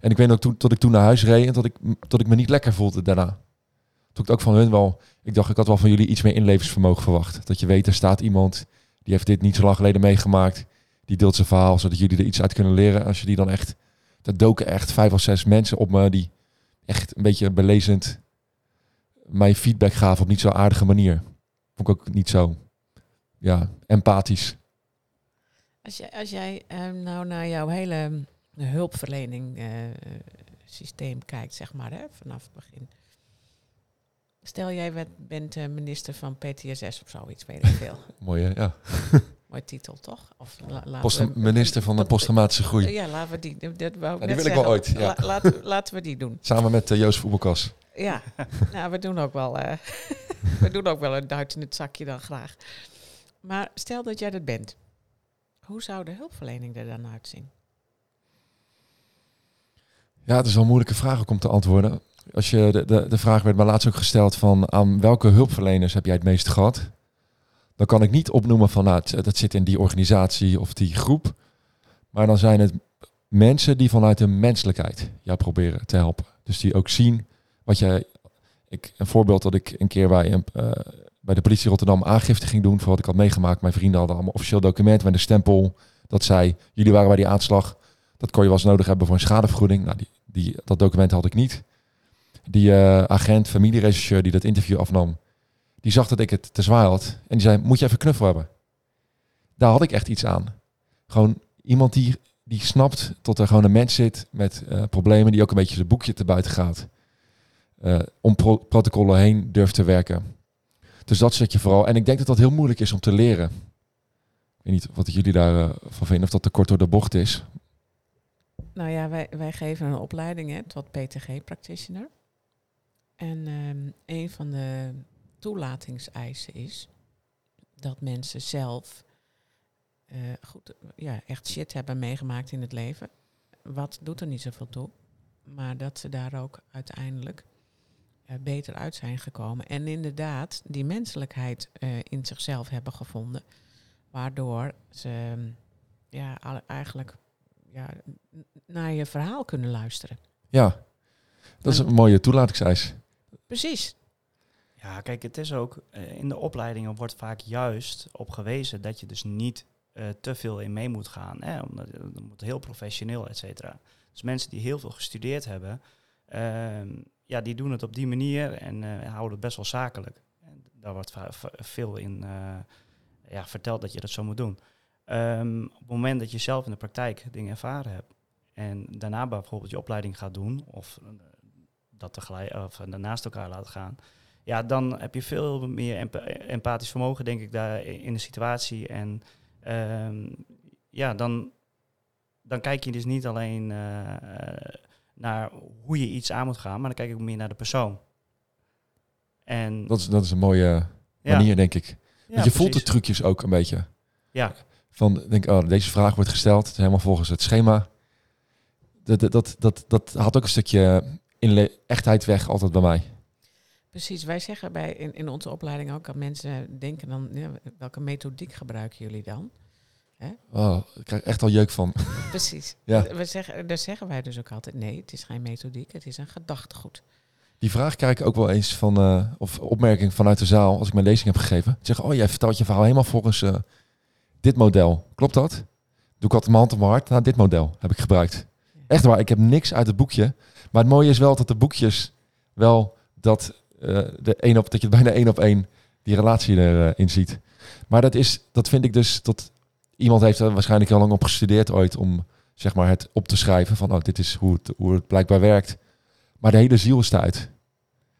En ik weet nog toen, tot ik toen naar huis reed en tot ik, tot ik me niet lekker voelde daarna. Toen ik ook van hun wel, ik dacht, ik had wel van jullie iets meer inlevensvermogen verwacht. Dat je weet, er staat iemand... Die heeft dit niet zo lang geleden meegemaakt. Die deelt zijn verhaal, zodat jullie er iets uit kunnen leren. Als je die dan echt... Er doken echt vijf of zes mensen op me... die echt een beetje belezend... mij feedback gaven op niet zo aardige manier. Vond ik ook niet zo... ja, empathisch. Als jij, als jij uh, nou naar jouw hele hulpverlening... Uh, systeem kijkt, zeg maar, hè, vanaf het begin... Stel, jij bent minister van P T S S of zoiets, weet ik veel. Mooi, hè? Ja. Mooi titel, toch? Of la, la, Post- we, minister van de posttraumatische groei. Ja, laten we die... Dat wou ik ja, die wil zeggen. Ik wel ooit, ja. La, laten, laten we die doen. Samen met uh, Joost Oebekas. Ja, nou, we doen ook wel... Uh, we doen ook wel een duit in het zakje dan graag. Maar stel dat jij dat bent. Hoe zou de hulpverlening er dan uitzien? Ja, het is wel een moeilijke vraag ook om te antwoorden. Als je de, de, de vraag werd mij laatst ook gesteld van aan welke hulpverleners heb jij het meest gehad? Dan kan ik niet opnoemen van nou, het, dat zit in die organisatie of die groep. Maar dan zijn het mensen die vanuit de menselijkheid jou proberen te helpen. Dus die ook zien wat jij... Ik, een voorbeeld dat ik een keer bij, een, uh, bij de politie Rotterdam aangifte ging doen voor wat ik had meegemaakt. Mijn vrienden hadden allemaal officieel document met een stempel. Dat zei, jullie waren bij die aanslag. Dat kon je wel eens nodig hebben voor een schadevergoeding. Nou, die, die, dat document had ik niet. Die uh, agent, familierechercheur die dat interview afnam... die zag dat ik het te zwaar had. En die zei, moet je even knuffel hebben? Daar had ik echt iets aan. Gewoon iemand die, die snapt tot er gewoon een mens zit... met uh, problemen die ook een beetje zijn boekje te buiten gaat. Uh, om pro- protocollen heen durft te werken. Dus dat zet je vooral. En ik denk dat dat heel moeilijk is om te leren. Ik weet niet wat jullie daarvan uh, vinden... of dat te kort door de bocht is. Nou ja, wij, wij geven een opleiding hè, tot P T G-Practitioner... En um, een van de toelatingseisen is dat mensen zelf uh, goed, ja, echt shit hebben meegemaakt in het leven. Wat doet er niet zoveel toe, maar dat ze daar ook uiteindelijk uh, beter uit zijn gekomen. En inderdaad die menselijkheid uh, in zichzelf hebben gevonden, waardoor ze um, ja, alle, eigenlijk ja, naar je verhaal kunnen luisteren. Ja, dat is een mooie toelatingseis. Precies. Ja, kijk, het is ook... Uh, in de opleidingen wordt vaak juist op gewezen... dat je dus niet uh, te veel in mee moet gaan. Hè? Omdat dat moet heel professioneel, et cetera. Dus mensen die heel veel gestudeerd hebben... Uh, ja, die doen het op die manier en uh, houden het best wel zakelijk. En daar wordt va- va- veel in uh, ja, verteld dat je dat zo moet doen. Um, op het moment dat je zelf in de praktijk dingen ervaren hebt... en daarna bijvoorbeeld je opleiding gaat doen... of uh, dat tegelijk of naast elkaar laten gaan, ja, dan heb je veel meer emp- empathisch vermogen, denk ik, daar in de situatie. En um, ja, dan, dan kijk je dus niet alleen uh, naar hoe je iets aan moet gaan, maar dan kijk ik ook meer naar de persoon. En dat is, dat is een mooie manier, ja, denk ik. Want ja, je precies. voelt de trucjes ook een beetje. Ja. Van, denk, oh, deze vraag wordt gesteld, het is helemaal volgens het schema. Dat, dat, dat, dat, dat haalt ook een stukje inle- echtheid weg, altijd bij mij. Precies, wij zeggen bij in, in onze opleiding ook aan mensen denken dan, ja, welke methodiek gebruiken jullie dan? Hè? Oh, ik krijg echt al jeuk van. Precies, ja. We zeggen, daar zeggen wij dus ook altijd, nee, het is geen methodiek, het is een gedachtegoed. Die vraag krijg ik ook wel eens van, uh, of opmerking vanuit de zaal, als ik mijn lezing heb gegeven. Ik zeg, oh, jij vertelt je verhaal helemaal volgens uh, dit model. Klopt dat? Doe ik altijd mijn hand op mijn hart. Nou, dit model heb ik gebruikt. Echt waar, ik heb niks uit het boekje. Maar het mooie is wel dat de boekjes wel dat, uh, de een op, dat je bijna één op één die relatie erin ziet. Maar dat is, dat vind ik dus, dat iemand heeft er waarschijnlijk heel lang op gestudeerd ooit om zeg maar het op te schrijven van, oh, dit is hoe het, hoe het blijkbaar werkt. Maar de hele ziel is eruit.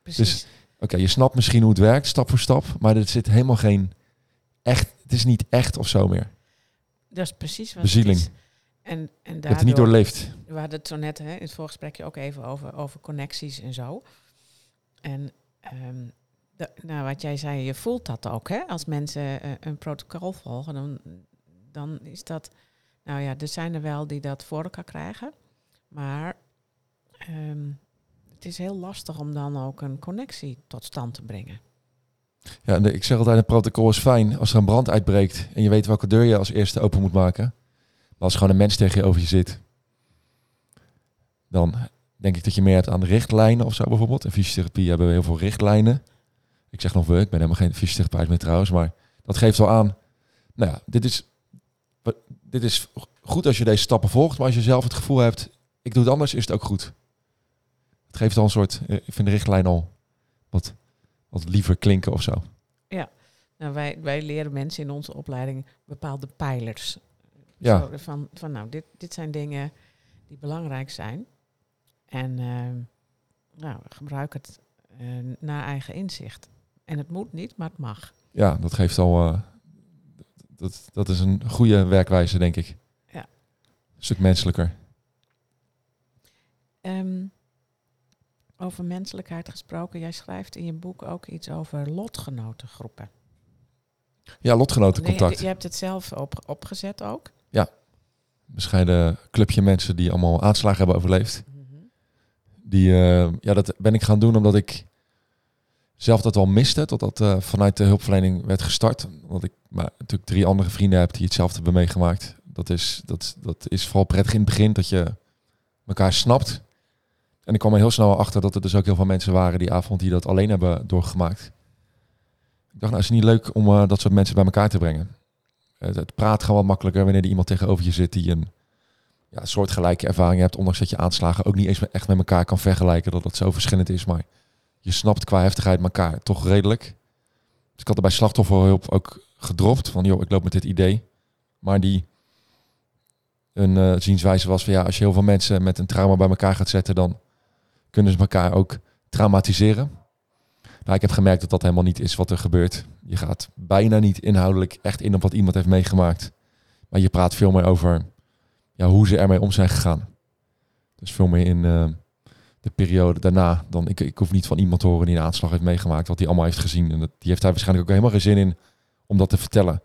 Precies. Dus oké, okay, je snapt misschien hoe het werkt, stap voor stap, maar er zit helemaal geen echt, het is niet echt of zo meer. Dat is precies wat bezieling. Het is. En, en daardoor, dat het niet doorleeft. We hadden het zo net, hè, in het voorgesprekje ook even over, over connecties en zo. En um, de, nou, wat jij zei, je voelt dat ook, hè? Als mensen uh, een protocol volgen, dan, dan is dat... Nou ja, er zijn er wel die dat voor elkaar krijgen. Maar um, het is heel lastig om dan ook een connectie tot stand te brengen. Ja, en de, ik zeg altijd, een protocol is fijn als er een brand uitbreekt en je weet welke deur je als eerste open moet maken. Als gewoon een mens tegenover je zit, dan denk ik dat je meer hebt aan richtlijnen of zo bijvoorbeeld. In fysiotherapie hebben we heel veel richtlijnen. Ik zeg nog we, ik ben helemaal geen fysiotherapeut meer trouwens, maar dat geeft wel aan. Nou ja, dit is, dit is goed als je deze stappen volgt, maar als je zelf het gevoel hebt, ik doe het anders, is het ook goed. Het geeft al een soort, ik vind de richtlijn al wat, wat liever klinken of zo. Ja, nou, wij, wij leren mensen in onze opleiding bepaalde pijlers. Ja. Zo, van, van nou, dit, dit zijn dingen die belangrijk zijn. En uh, nou, gebruik het uh, naar eigen inzicht. En het moet niet, maar het mag. Ja, dat geeft al... Uh, dat, dat is een goede werkwijze, denk ik. Ja. Een stuk menselijker. Um, over menselijkheid gesproken. Jij schrijft in je boek ook iets over lotgenotengroepen. Ja, lotgenotencontact. Nee, je hebt het zelf op, opgezet ook. Ja, bescheiden clubje mensen die allemaal aanslagen hebben overleefd. Mm-hmm. Die, uh, ja, dat ben ik gaan doen omdat ik zelf dat wel miste. Totdat uh, vanuit de hulpverlening werd gestart. Omdat ik maar natuurlijk drie andere vrienden heb die hetzelfde hebben meegemaakt. Dat is, dat, dat is vooral prettig in het begin dat je elkaar snapt. En ik kwam er heel snel achter dat er dus ook heel veel mensen waren die avond die dat alleen hebben doorgemaakt. Ik dacht, nou is het niet leuk om uh, dat soort mensen bij elkaar te brengen. Het praat gewoon wat makkelijker wanneer er iemand tegenover je zit die een ja, soortgelijke ervaring hebt. Ondanks dat je aanslagen ook niet eens echt met elkaar kan vergelijken. Dat dat zo verschillend is. Maar je snapt qua heftigheid elkaar toch redelijk. Dus ik had er bij slachtofferhulp ook gedropt. Van joh, ik loop met dit idee. Maar die een uh, zienswijze was van ja, als je heel veel mensen met een trauma bij elkaar gaat zetten. Dan kunnen ze elkaar ook traumatiseren. Nou, ik heb gemerkt dat dat helemaal niet is wat er gebeurt. Je gaat bijna niet inhoudelijk echt in op wat iemand heeft meegemaakt. Maar je praat veel meer over ja, hoe ze ermee om zijn gegaan. Dus veel meer in uh, de periode daarna. Dan, ik, ik hoef niet van iemand te horen die een aanslag heeft meegemaakt. Wat hij allemaal heeft gezien. En dat, die heeft daar waarschijnlijk ook helemaal geen zin in om dat te vertellen.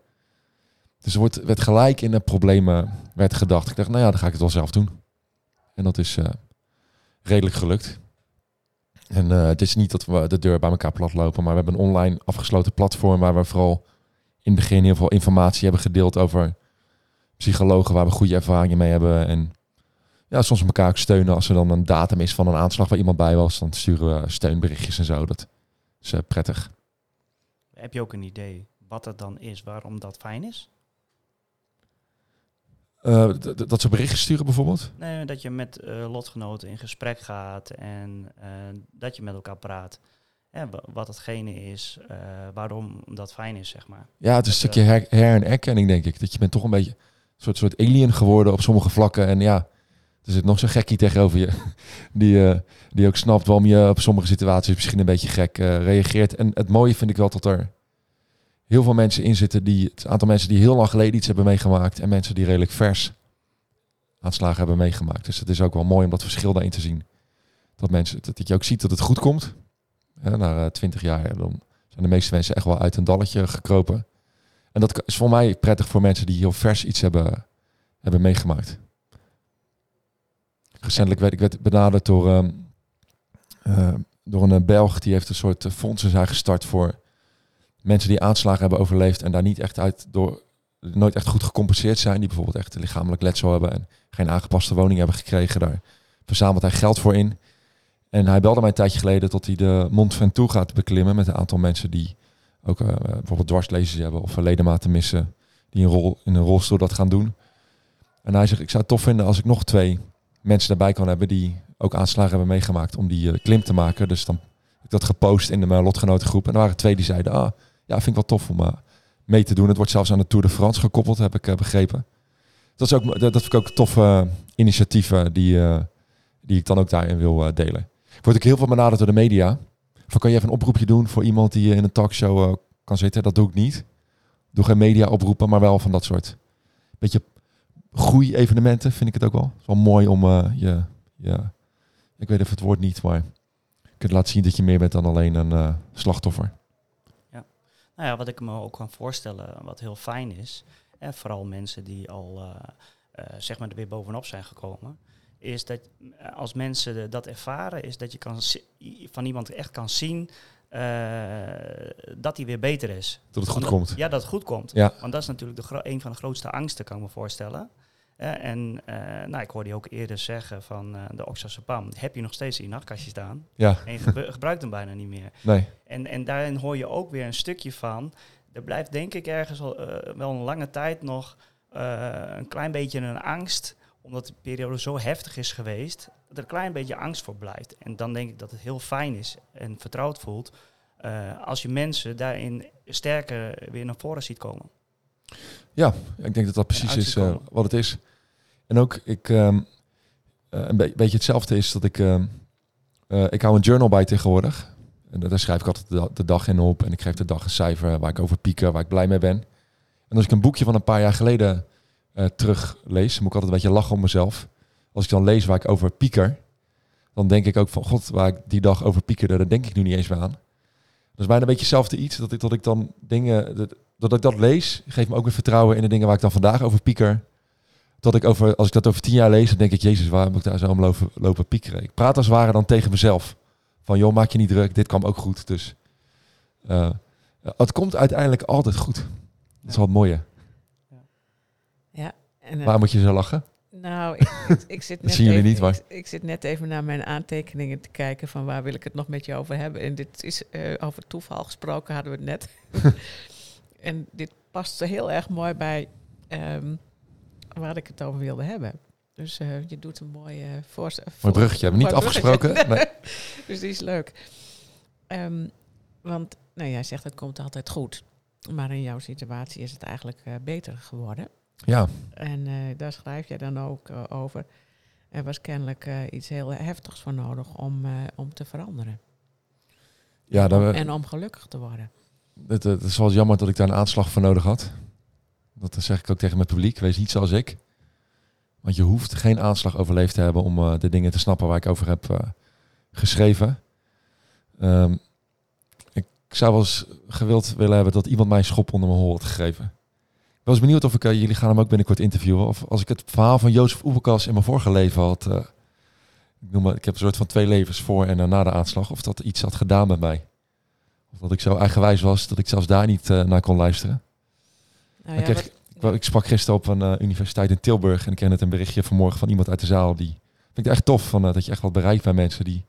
Dus er wordt, werd gelijk in de problemen werd gedacht. Ik dacht, nou ja, dan ga ik het wel zelf doen. En dat is uh, redelijk gelukt. En uh, het is niet dat we de deur bij elkaar platlopen, maar we hebben een online afgesloten platform waar we vooral in het begin heel veel informatie hebben gedeeld over psychologen waar we goede ervaringen mee hebben. En ja, soms elkaar ook steunen als er dan een datum is van een aanslag waar iemand bij was. Dan sturen we steunberichtjes en zo. Dat is uh, prettig. Heb je ook een idee wat het dan is, waarom dat fijn is? Uh, d- d- dat ze berichten sturen bijvoorbeeld? Nee, dat je met uh, lotgenoten in gesprek gaat en uh, dat je met elkaar praat. Ja, w- wat hetgene is, uh, waarom dat fijn is, zeg maar. Ja, het is een stukje her- her- en herkenning, denk ik. Dat je bent toch een beetje een soort, soort alien geworden op sommige vlakken. En ja, er zit nog zo'n gekkie tegenover je. die, uh, die ook snapt waarom je op sommige situaties misschien een beetje gek uh, reageert. En het mooie vind ik wel dat er... heel veel mensen in zitten die, het aantal mensen die heel lang geleden iets hebben meegemaakt en mensen die redelijk vers aanslagen hebben meegemaakt. Dus het is ook wel mooi om dat verschil daarin te zien. Dat mensen, dat je ook ziet dat het goed komt. Ja, na twintig jaar dan zijn de meeste mensen echt wel uit een dalletje gekropen. En dat is voor mij prettig voor mensen die heel vers iets hebben, hebben meegemaakt. Recentelijk werd ik werd benaderd door, um, uh, door een Belg. Die heeft een soort uh, fondsen zijn gestart voor mensen die aanslagen hebben overleefd en daar niet echt uit door nooit echt goed gecompenseerd zijn. Die bijvoorbeeld echt lichamelijk letsel hebben en geen aangepaste woning hebben gekregen. Daar verzamelt hij geld voor in. En hij belde mij een tijdje geleden dat hij de Mont Ventoux gaat beklimmen met een aantal mensen die ook uh, bijvoorbeeld dwarslezers hebben of ledematen missen, die een rol in een rolstoel dat gaan doen. En hij zegt, ik zou het tof vinden als ik nog twee mensen daarbij kan hebben die ook aanslagen hebben meegemaakt om die uh, klim te maken. Dus dan heb ik dat gepost in de uh, lotgenotengroep. En er waren twee die zeiden, ah, ja, vind ik wel tof om uh, mee te doen. Het wordt zelfs aan de Tour de France gekoppeld, heb ik uh, begrepen. Dat is ook, dat, dat vind ik ook toffe uh, initiatieven die, uh, die ik dan ook daarin wil uh, delen. Ik word ook heel veel benaderd door de media. Van, kan je even een oproepje doen voor iemand die in een talkshow uh, kan zitten? Dat doe ik niet. Doe geen media oproepen, maar wel van dat soort. Beetje groeievenementen vind ik het ook wel. Het is wel mooi om uh, je, je... Ik weet even het woord niet, maar je kunt laten zien dat je meer bent dan alleen een uh, slachtoffer. Ja. Nou ja, wat ik me ook kan voorstellen, wat heel fijn is, en vooral mensen die al uh, uh, zeg maar er weer bovenop zijn gekomen, is dat als mensen dat ervaren, is dat je kan zi- van iemand echt kan zien uh, dat hij weer beter is. Dat het goed Omdat, komt. Ja, dat het goed komt. Ja. Want dat is natuurlijk de gro- een van de grootste angsten, kan ik me voorstellen. Uh, en uh, nou, ik hoorde je ook eerder zeggen van uh, de Oxazepam, heb je nog steeds in je nachtkastje staan. Ja. En je ge- gebruikt hem bijna niet meer. Nee. En, en daarin hoor je ook weer een stukje van, er blijft denk ik ergens al, uh, wel een lange tijd nog uh, een klein beetje een angst, omdat de periode zo heftig is geweest, dat er een klein beetje angst voor blijft. En dan denk ik dat het heel fijn is en vertrouwd voelt uh, als je mensen daarin sterker weer naar voren ziet komen. Ja, ik denk dat dat precies is uh, wat het is. En ook, ik um, uh, een be- beetje hetzelfde is dat ik... Um, uh, ik hou een journal bij tegenwoordig. En daar schrijf ik altijd de, da- de dag in op. En ik geef de dag een cijfer waar ik over pieken, waar ik blij mee ben. En als ik een boekje van een paar jaar geleden Uh, teruglees, dan moet ik altijd een beetje lachen om mezelf. Als ik dan lees waar ik over pieker, dan denk ik ook van, god, waar ik die dag over piekerde, daar denk ik nu niet eens meer aan. Dat is bijna een beetje hetzelfde iets, dat ik, dat ik dan dingen, dat, dat ik dat lees, geeft me ook weer vertrouwen in de dingen waar ik dan vandaag over pieker. Dat ik over, als ik dat over tien jaar lees, dan denk ik, jezus, waarom moet ik daar zo om lopen, lopen piekeren? Ik praat als het ware dan tegen mezelf. Van, joh, maak je niet druk, dit kwam ook goed. Dus uh, het komt uiteindelijk altijd goed. Dat is wel het mooie. Ja, en, uh, waar moet je zo lachen? Nou, ik, ik, zit net even, niet, ik, ik zit net even naar mijn aantekeningen te kijken van waar wil ik het nog met je over hebben. En dit is, uh, over toeval gesproken hadden we het net. En dit past heel erg mooi bij um, waar ik het over wilde hebben. Dus uh, je doet een mooie uh, voor. Mooi bruggetje, hebben we niet afgesproken. Nee. Dus die is leuk. Um, want nou, jij zegt het komt altijd goed. Maar in jouw situatie is het eigenlijk uh, beter geworden. Ja. En uh, daar schrijf jij dan ook uh, over. Er was kennelijk uh, iets heel heftigs voor nodig om, uh, om te veranderen. Ja, dan om, we, en om gelukkig te worden. Het, het is wel jammer dat ik daar een aanslag voor nodig had. Dat zeg ik ook tegen mijn publiek. Wees niet zoals ik. Want je hoeft geen aanslag overleefd te hebben om uh, de dingen te snappen waar ik over heb uh, geschreven. Um, ik zou wel eens gewild willen hebben dat iemand mij een schop onder mijn hol had gegeven. Ik was benieuwd of ik, uh, jullie gaan hem ook binnenkort interviewen, of als ik het verhaal van Joost Oebekas in mijn vorige leven had, uh, ik, noem maar, ik heb een soort van twee levens voor en uh, na de aanslag, of dat iets had gedaan met mij. Of dat ik zo eigenwijs was, dat ik zelfs daar niet uh, naar kon luisteren. Nou ja, ik, kreeg, wat, ik, ik sprak gisteren op een uh, universiteit in Tilburg en ik kreeg net een berichtje vanmorgen van iemand uit de zaal. Die vind ik echt tof, van, uh, dat je echt wat bereikt bij mensen. Die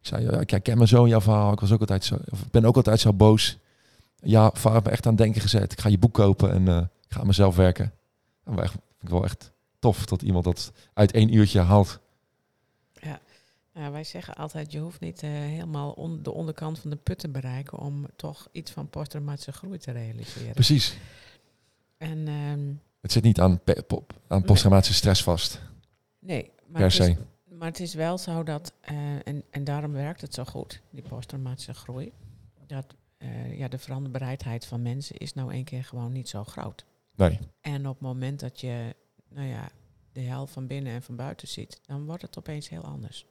ik zei, ja, ik ken mijn zoon jouw verhaal, ik was ook altijd zo, of ik ben ook altijd zo boos. Ja, vader heeft me echt aan het denken gezet, ik ga je boek kopen en... Uh, Ik ga aan mezelf werken. Dat vind ik wel echt tof dat iemand dat uit één uurtje haalt. Ja, nou, wij zeggen altijd, je hoeft niet uh, helemaal on- de onderkant van de put te bereiken om toch iets van posttraumatische groei te realiseren. Precies. En, um, het zit niet aan, pe- pop, aan posttraumatische nee. stress vast. Nee, maar per se. Het is, maar het is wel zo dat, uh, en, en daarom werkt het zo goed, die posttraumatische groei, dat uh, ja, de veranderbaarheid van mensen is nou één keer gewoon niet zo groot. Nee. En op het moment dat je nou ja, de hel van binnen en van buiten ziet, dan wordt het opeens heel anders.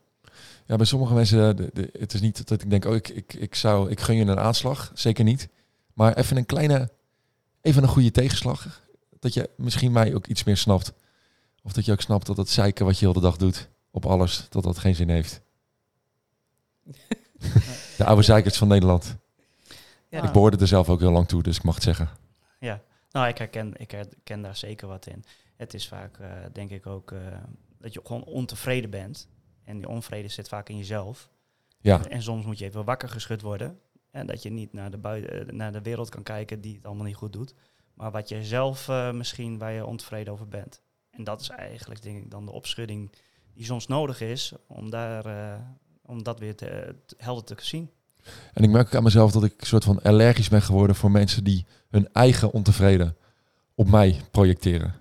Ja, bij sommige mensen, de, de, het is niet dat ik denk, oh, ik, ik, ik zou, ik gun je een aanslag, zeker niet. Maar even een kleine, even een goede tegenslag, dat je misschien mij ook iets meer snapt. Of dat je ook snapt dat dat zeiken wat je heel de dag doet op alles, dat dat geen zin heeft. De oude zeikers van Nederland. Ja. Ik behoorde er zelf ook heel lang toe, dus ik mag het zeggen. Ja, nou, ik herken, ik herken daar zeker wat in. Het is vaak, uh, denk ik ook, uh, dat je gewoon ontevreden bent. En die onvrede zit vaak in jezelf. Ja. En, en soms moet je even wakker geschud worden. En dat je niet naar de, buiten, naar de wereld kan kijken die het allemaal niet goed doet. Maar wat je zelf uh, misschien, waar je ontevreden over bent. En dat is eigenlijk, denk ik, dan de opschudding die soms nodig is om, daar, uh, om dat weer te, uh, helder te zien. En ik merk ook aan mezelf dat ik een soort van allergisch ben geworden voor mensen die hun eigen ontevreden op mij projecteren.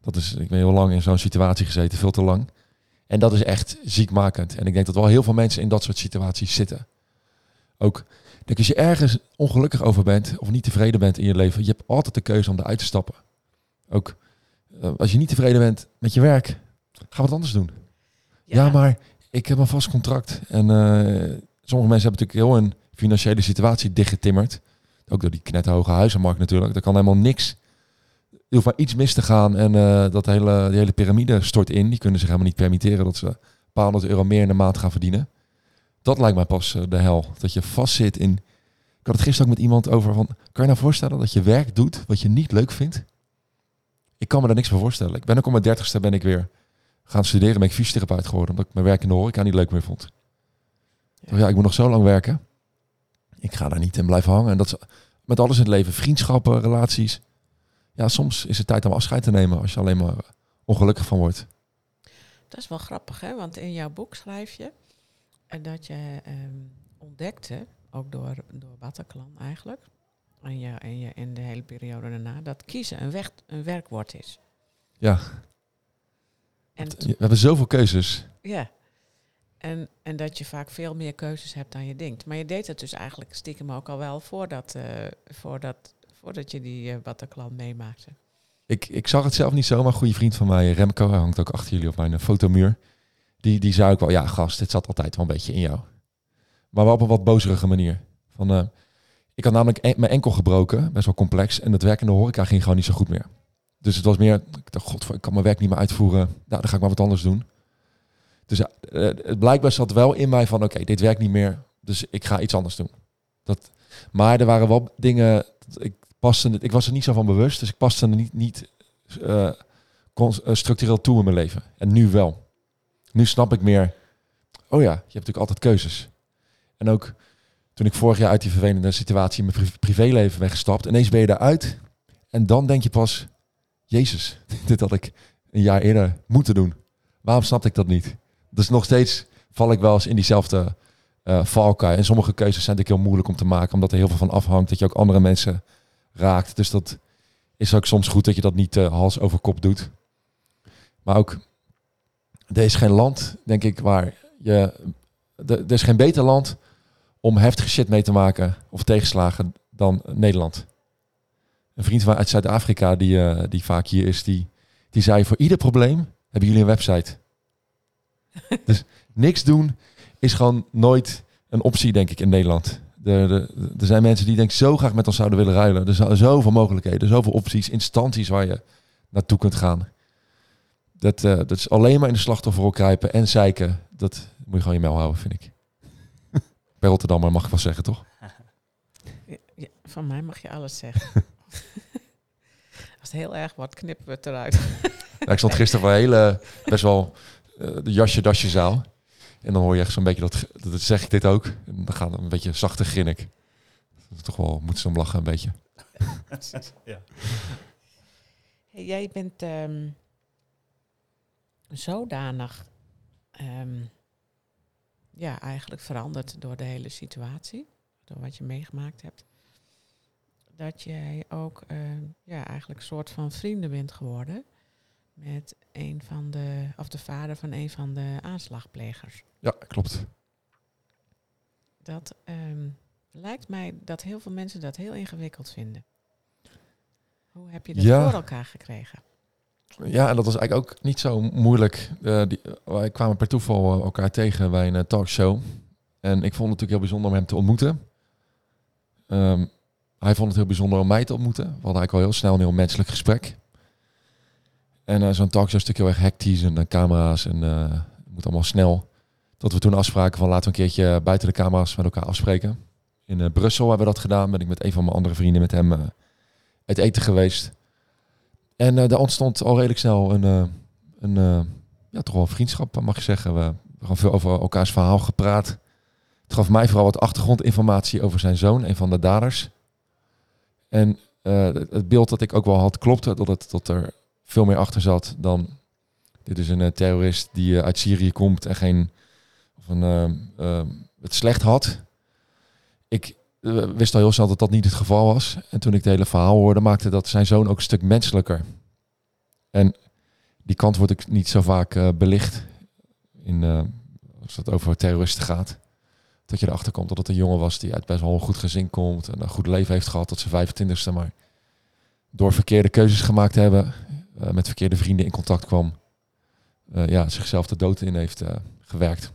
Dat is, ik ben heel lang in zo'n situatie gezeten, veel te lang. En dat is echt ziekmakend. En ik denk dat wel heel veel mensen in dat soort situaties zitten. Ook dat als je ergens ongelukkig over bent of niet tevreden bent in je leven, je hebt altijd de keuze om eruit te stappen. Ook uh, als je niet tevreden bent met je werk, ga wat anders doen. Ja, ja maar ik heb een vast contract. En uh, sommige mensen hebben natuurlijk heel een financiële situatie dichtgetimmerd. Ook door die knetterhoge huizenmarkt natuurlijk. Daar kan helemaal niks. Er hoeft maar iets mis te gaan en uh, dat hele, die hele piramide stort in. Die kunnen zich helemaal niet permitteren dat ze een paar honderd euro meer in de maand gaan verdienen. Dat lijkt mij pas uh, de hel. Dat je vastzit in... Ik had het gisteren ook met iemand over van... Kan je nou voorstellen dat je werk doet wat je niet leuk vindt? Ik kan me daar niks voor voorstellen. Ik ben ook om mijn dertigste ben ik weer gaan studeren. Ben ik fysiotherapeut geworden. Omdat ik mijn werk in de horeca niet leuk meer vond. Ja, ja ik moet nog zo lang werken. Ik ga daar niet in blijven hangen. En dat is met alles in het leven. Vriendschappen, relaties... Ja, soms is het tijd om afscheid te nemen als je alleen maar ongelukkig van wordt. Dat is wel grappig, hè? Want in jouw boek schrijf je dat je eh, ontdekte, ook door, door Bataclan eigenlijk, en je, en je in de hele periode daarna, dat kiezen een, weg, een werkwoord is. Ja. En t- we hebben zoveel keuzes. Ja. En, en dat je vaak veel meer keuzes hebt dan je denkt. Maar je deed het dus eigenlijk stiekem ook al wel voordat... Uh, voordat Voordat je die uh, Bataclan meemaakte. Ik, ik zag het zelf niet zo, maar een goede vriend van mij, Remco, hij hangt ook achter jullie op mijn uh, fotomuur. Die, die zei ook wel, ja gast, dit zat altijd wel een beetje in jou. Maar wel op een wat bozerige manier. Van, uh, ik had namelijk en, mijn enkel gebroken, best wel complex. En het werk in de horeca ging gewoon niet zo goed meer. Dus het was meer, ik dacht, god, ik kan mijn werk niet meer uitvoeren. Nou, dan ga ik maar wat anders doen. Dus uh, het blijkbaar zat wel in mij van, oké, okay, dit werkt niet meer. Dus ik ga iets anders doen. Dat, maar er waren wel dingen... Ik, Ik was er niet zo van bewust, dus ik paste er niet, niet uh, structureel toe in mijn leven. En nu wel. Nu snap ik meer, oh ja, je hebt natuurlijk altijd keuzes. En ook toen ik vorig jaar uit die vervelende situatie in mijn privéleven ben gestapt, ineens ben je daaruit. En dan denk je pas, Jezus, dit had ik een jaar eerder moeten doen. Waarom snapte ik dat niet? Dus nog steeds val ik wel eens in diezelfde uh, valkuil. En sommige keuzes zijn natuurlijk heel moeilijk om te maken, omdat er heel veel van afhangt dat je ook andere mensen... raakt. Dus dat is ook soms goed dat je dat niet uh, hals over kop doet. Maar ook, er is geen land, denk ik, waar je... De, er is geen beter land om heftige shit mee te maken of tegenslagen dan Nederland. Een vriend van uit Zuid-Afrika, die, uh, die vaak hier is, die, die zei, voor ieder probleem hebben jullie een website. Dus niks doen is gewoon nooit een optie, denk ik, in Nederland. Er zijn mensen die denk ik zo graag met ons zouden willen ruilen. Er zijn zoveel mogelijkheden, zoveel opties, instanties waar je naartoe kunt gaan. Dat, uh, dat is alleen maar in de slachtofferrol kruipen en zeiken. Dat moet je gewoon je mijl houden, vind ik. Bij Rotterdam, maar mag ik wel zeggen, toch? Ja, van mij mag je alles zeggen. Als het heel erg wordt, knippen we het eruit. Nou, ik stond gisteren voor een hele, best wel uh, de jasje-dasje-zaal. En dan hoor je echt zo'n beetje dat, dat zeg ik dit ook. En dan gaat het een beetje zachter grinnik. Dat is toch wel, moet ze om lachen een beetje. Ja. Hey, jij bent um, zodanig um, ja, eigenlijk veranderd door de hele situatie. Door wat je meegemaakt hebt. Dat jij ook uh, ja, eigenlijk een soort van vrienden bent geworden. Met een van de, of de vader van een van de aanslagplegers. Ja, klopt. Dat um, lijkt mij dat heel veel mensen dat heel ingewikkeld vinden. Hoe heb je dat ja. voor elkaar gekregen? Ja, en dat was eigenlijk ook niet zo moeilijk. Uh, die, wij kwamen per toeval elkaar tegen bij een talkshow. En ik vond het natuurlijk heel bijzonder om hem te ontmoeten. Um, hij vond het heel bijzonder om mij te ontmoeten. We hadden eigenlijk al heel snel een heel menselijk gesprek. En uh, zo'n talkshow is natuurlijk heel erg hectisch en dan camera's en uh, het moet allemaal snel. Dat we toen afspraken van laten we een keertje buiten de camera's met elkaar afspreken. In uh, Brussel hebben we dat gedaan. Ben ik met een van mijn andere vrienden met hem uh, uit eten geweest. En uh, daar ontstond al redelijk snel een, uh, een uh, ja, toch wel een vriendschap, mag je zeggen. We hebben gewoon veel over elkaars verhaal gepraat. Het gaf mij vooral wat achtergrondinformatie over zijn zoon, een van de daders. En uh, het beeld dat ik ook wel had klopte, dat, het, dat er veel meer achter zat dan... Dit is een uh, terrorist die uh, uit Syrië komt en geen, of een, uh, uh, het slecht had. Ik uh, wist al heel snel dat dat niet het geval was. En toen ik het hele verhaal hoorde, maakte dat zijn zoon ook een stuk menselijker. En die kant word ik niet zo vaak uh, belicht in, uh, als het over terroristen gaat. Dat je erachter komt dat het een jongen was die uit best wel een goed gezin komt. En een goed leven heeft gehad tot zijn vijfentwintigste. Maar door verkeerde keuzes gemaakt te hebben. Uh, met verkeerde vrienden in contact kwam. Uh, ja, zichzelf de dood in heeft uh, gewerkt.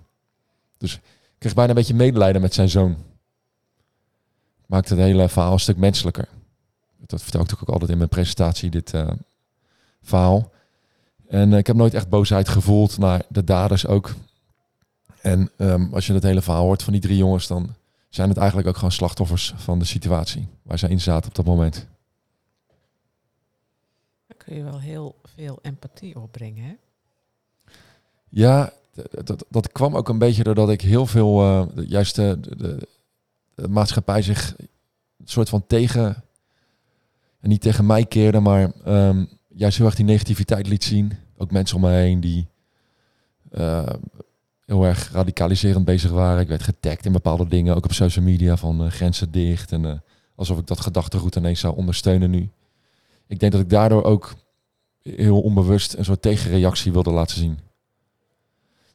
Dus ik kreeg bijna een beetje medelijden met zijn zoon. Maakte het hele verhaal een stuk menselijker. Dat vertel ik ook altijd in mijn presentatie, dit uh, verhaal. En uh, ik heb nooit echt boosheid gevoeld naar de daders ook. En um, als je het hele verhaal hoort van die drie jongens, dan zijn het eigenlijk ook gewoon slachtoffers van de situatie waar zij in zaten op dat moment. Dan kun je wel heel veel empathie opbrengen, hè? Ja, dat, dat, dat kwam ook een beetje doordat ik heel veel, uh, juist de, de, de maatschappij zich een soort van tegen, en niet tegen mij keerde, maar um, juist heel erg die negativiteit liet zien. Ook mensen om me heen die... Uh, heel erg radicaliserend bezig waren. Ik werd getagd in bepaalde dingen, ook op social media, van uh, grenzen dicht. En uh, alsof ik dat gedachtegoed ineens zou ondersteunen nu. Ik denk dat ik daardoor ook heel onbewust een soort tegenreactie wilde laten zien.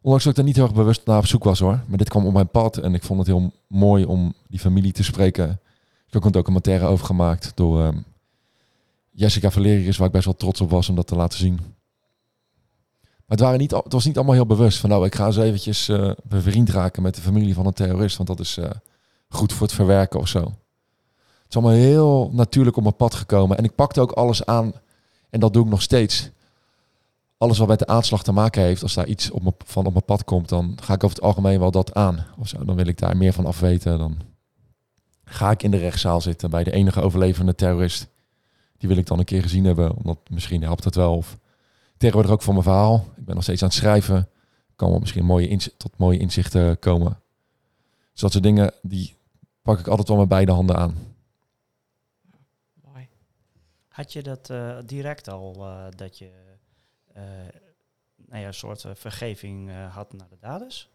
Ondanks dat ik daar niet heel erg bewust naar op zoek was hoor. Maar dit kwam op mijn pad en ik vond het heel mooi om die familie te spreken. Ik heb ook een documentaire over gemaakt door uh, Jessica Valerius, waar ik best wel trots op was om dat te laten zien. Maar het, waren niet, het was niet allemaal heel bewust van nou, ik ga eens eventjes uh, bevriend raken met de familie van een terrorist, want dat is uh, goed voor het verwerken of zo. Het is allemaal heel natuurlijk op mijn pad gekomen en ik pakte ook alles aan en dat doe ik nog steeds. Alles wat met de aanslag te maken heeft, als daar iets op me, van op mijn pad komt, dan ga ik over het algemeen wel dat aan. Of zo. Dan wil ik daar meer van afweten. Dan ga ik in de rechtszaal zitten bij de enige overlevende terrorist. Die wil ik dan een keer gezien hebben, omdat misschien helpt dat wel of... Tegenwoordig ook voor mijn verhaal. Ik ben nog steeds aan het schrijven. Kan wel misschien mooie inzicht, tot mooie inzichten komen. Dus dat soort dingen, die pak ik altijd wel met beide handen aan. Mooi. Had je dat uh, direct al, uh, dat je uh, nou ja, een soort uh, vergeving uh, had naar de daders?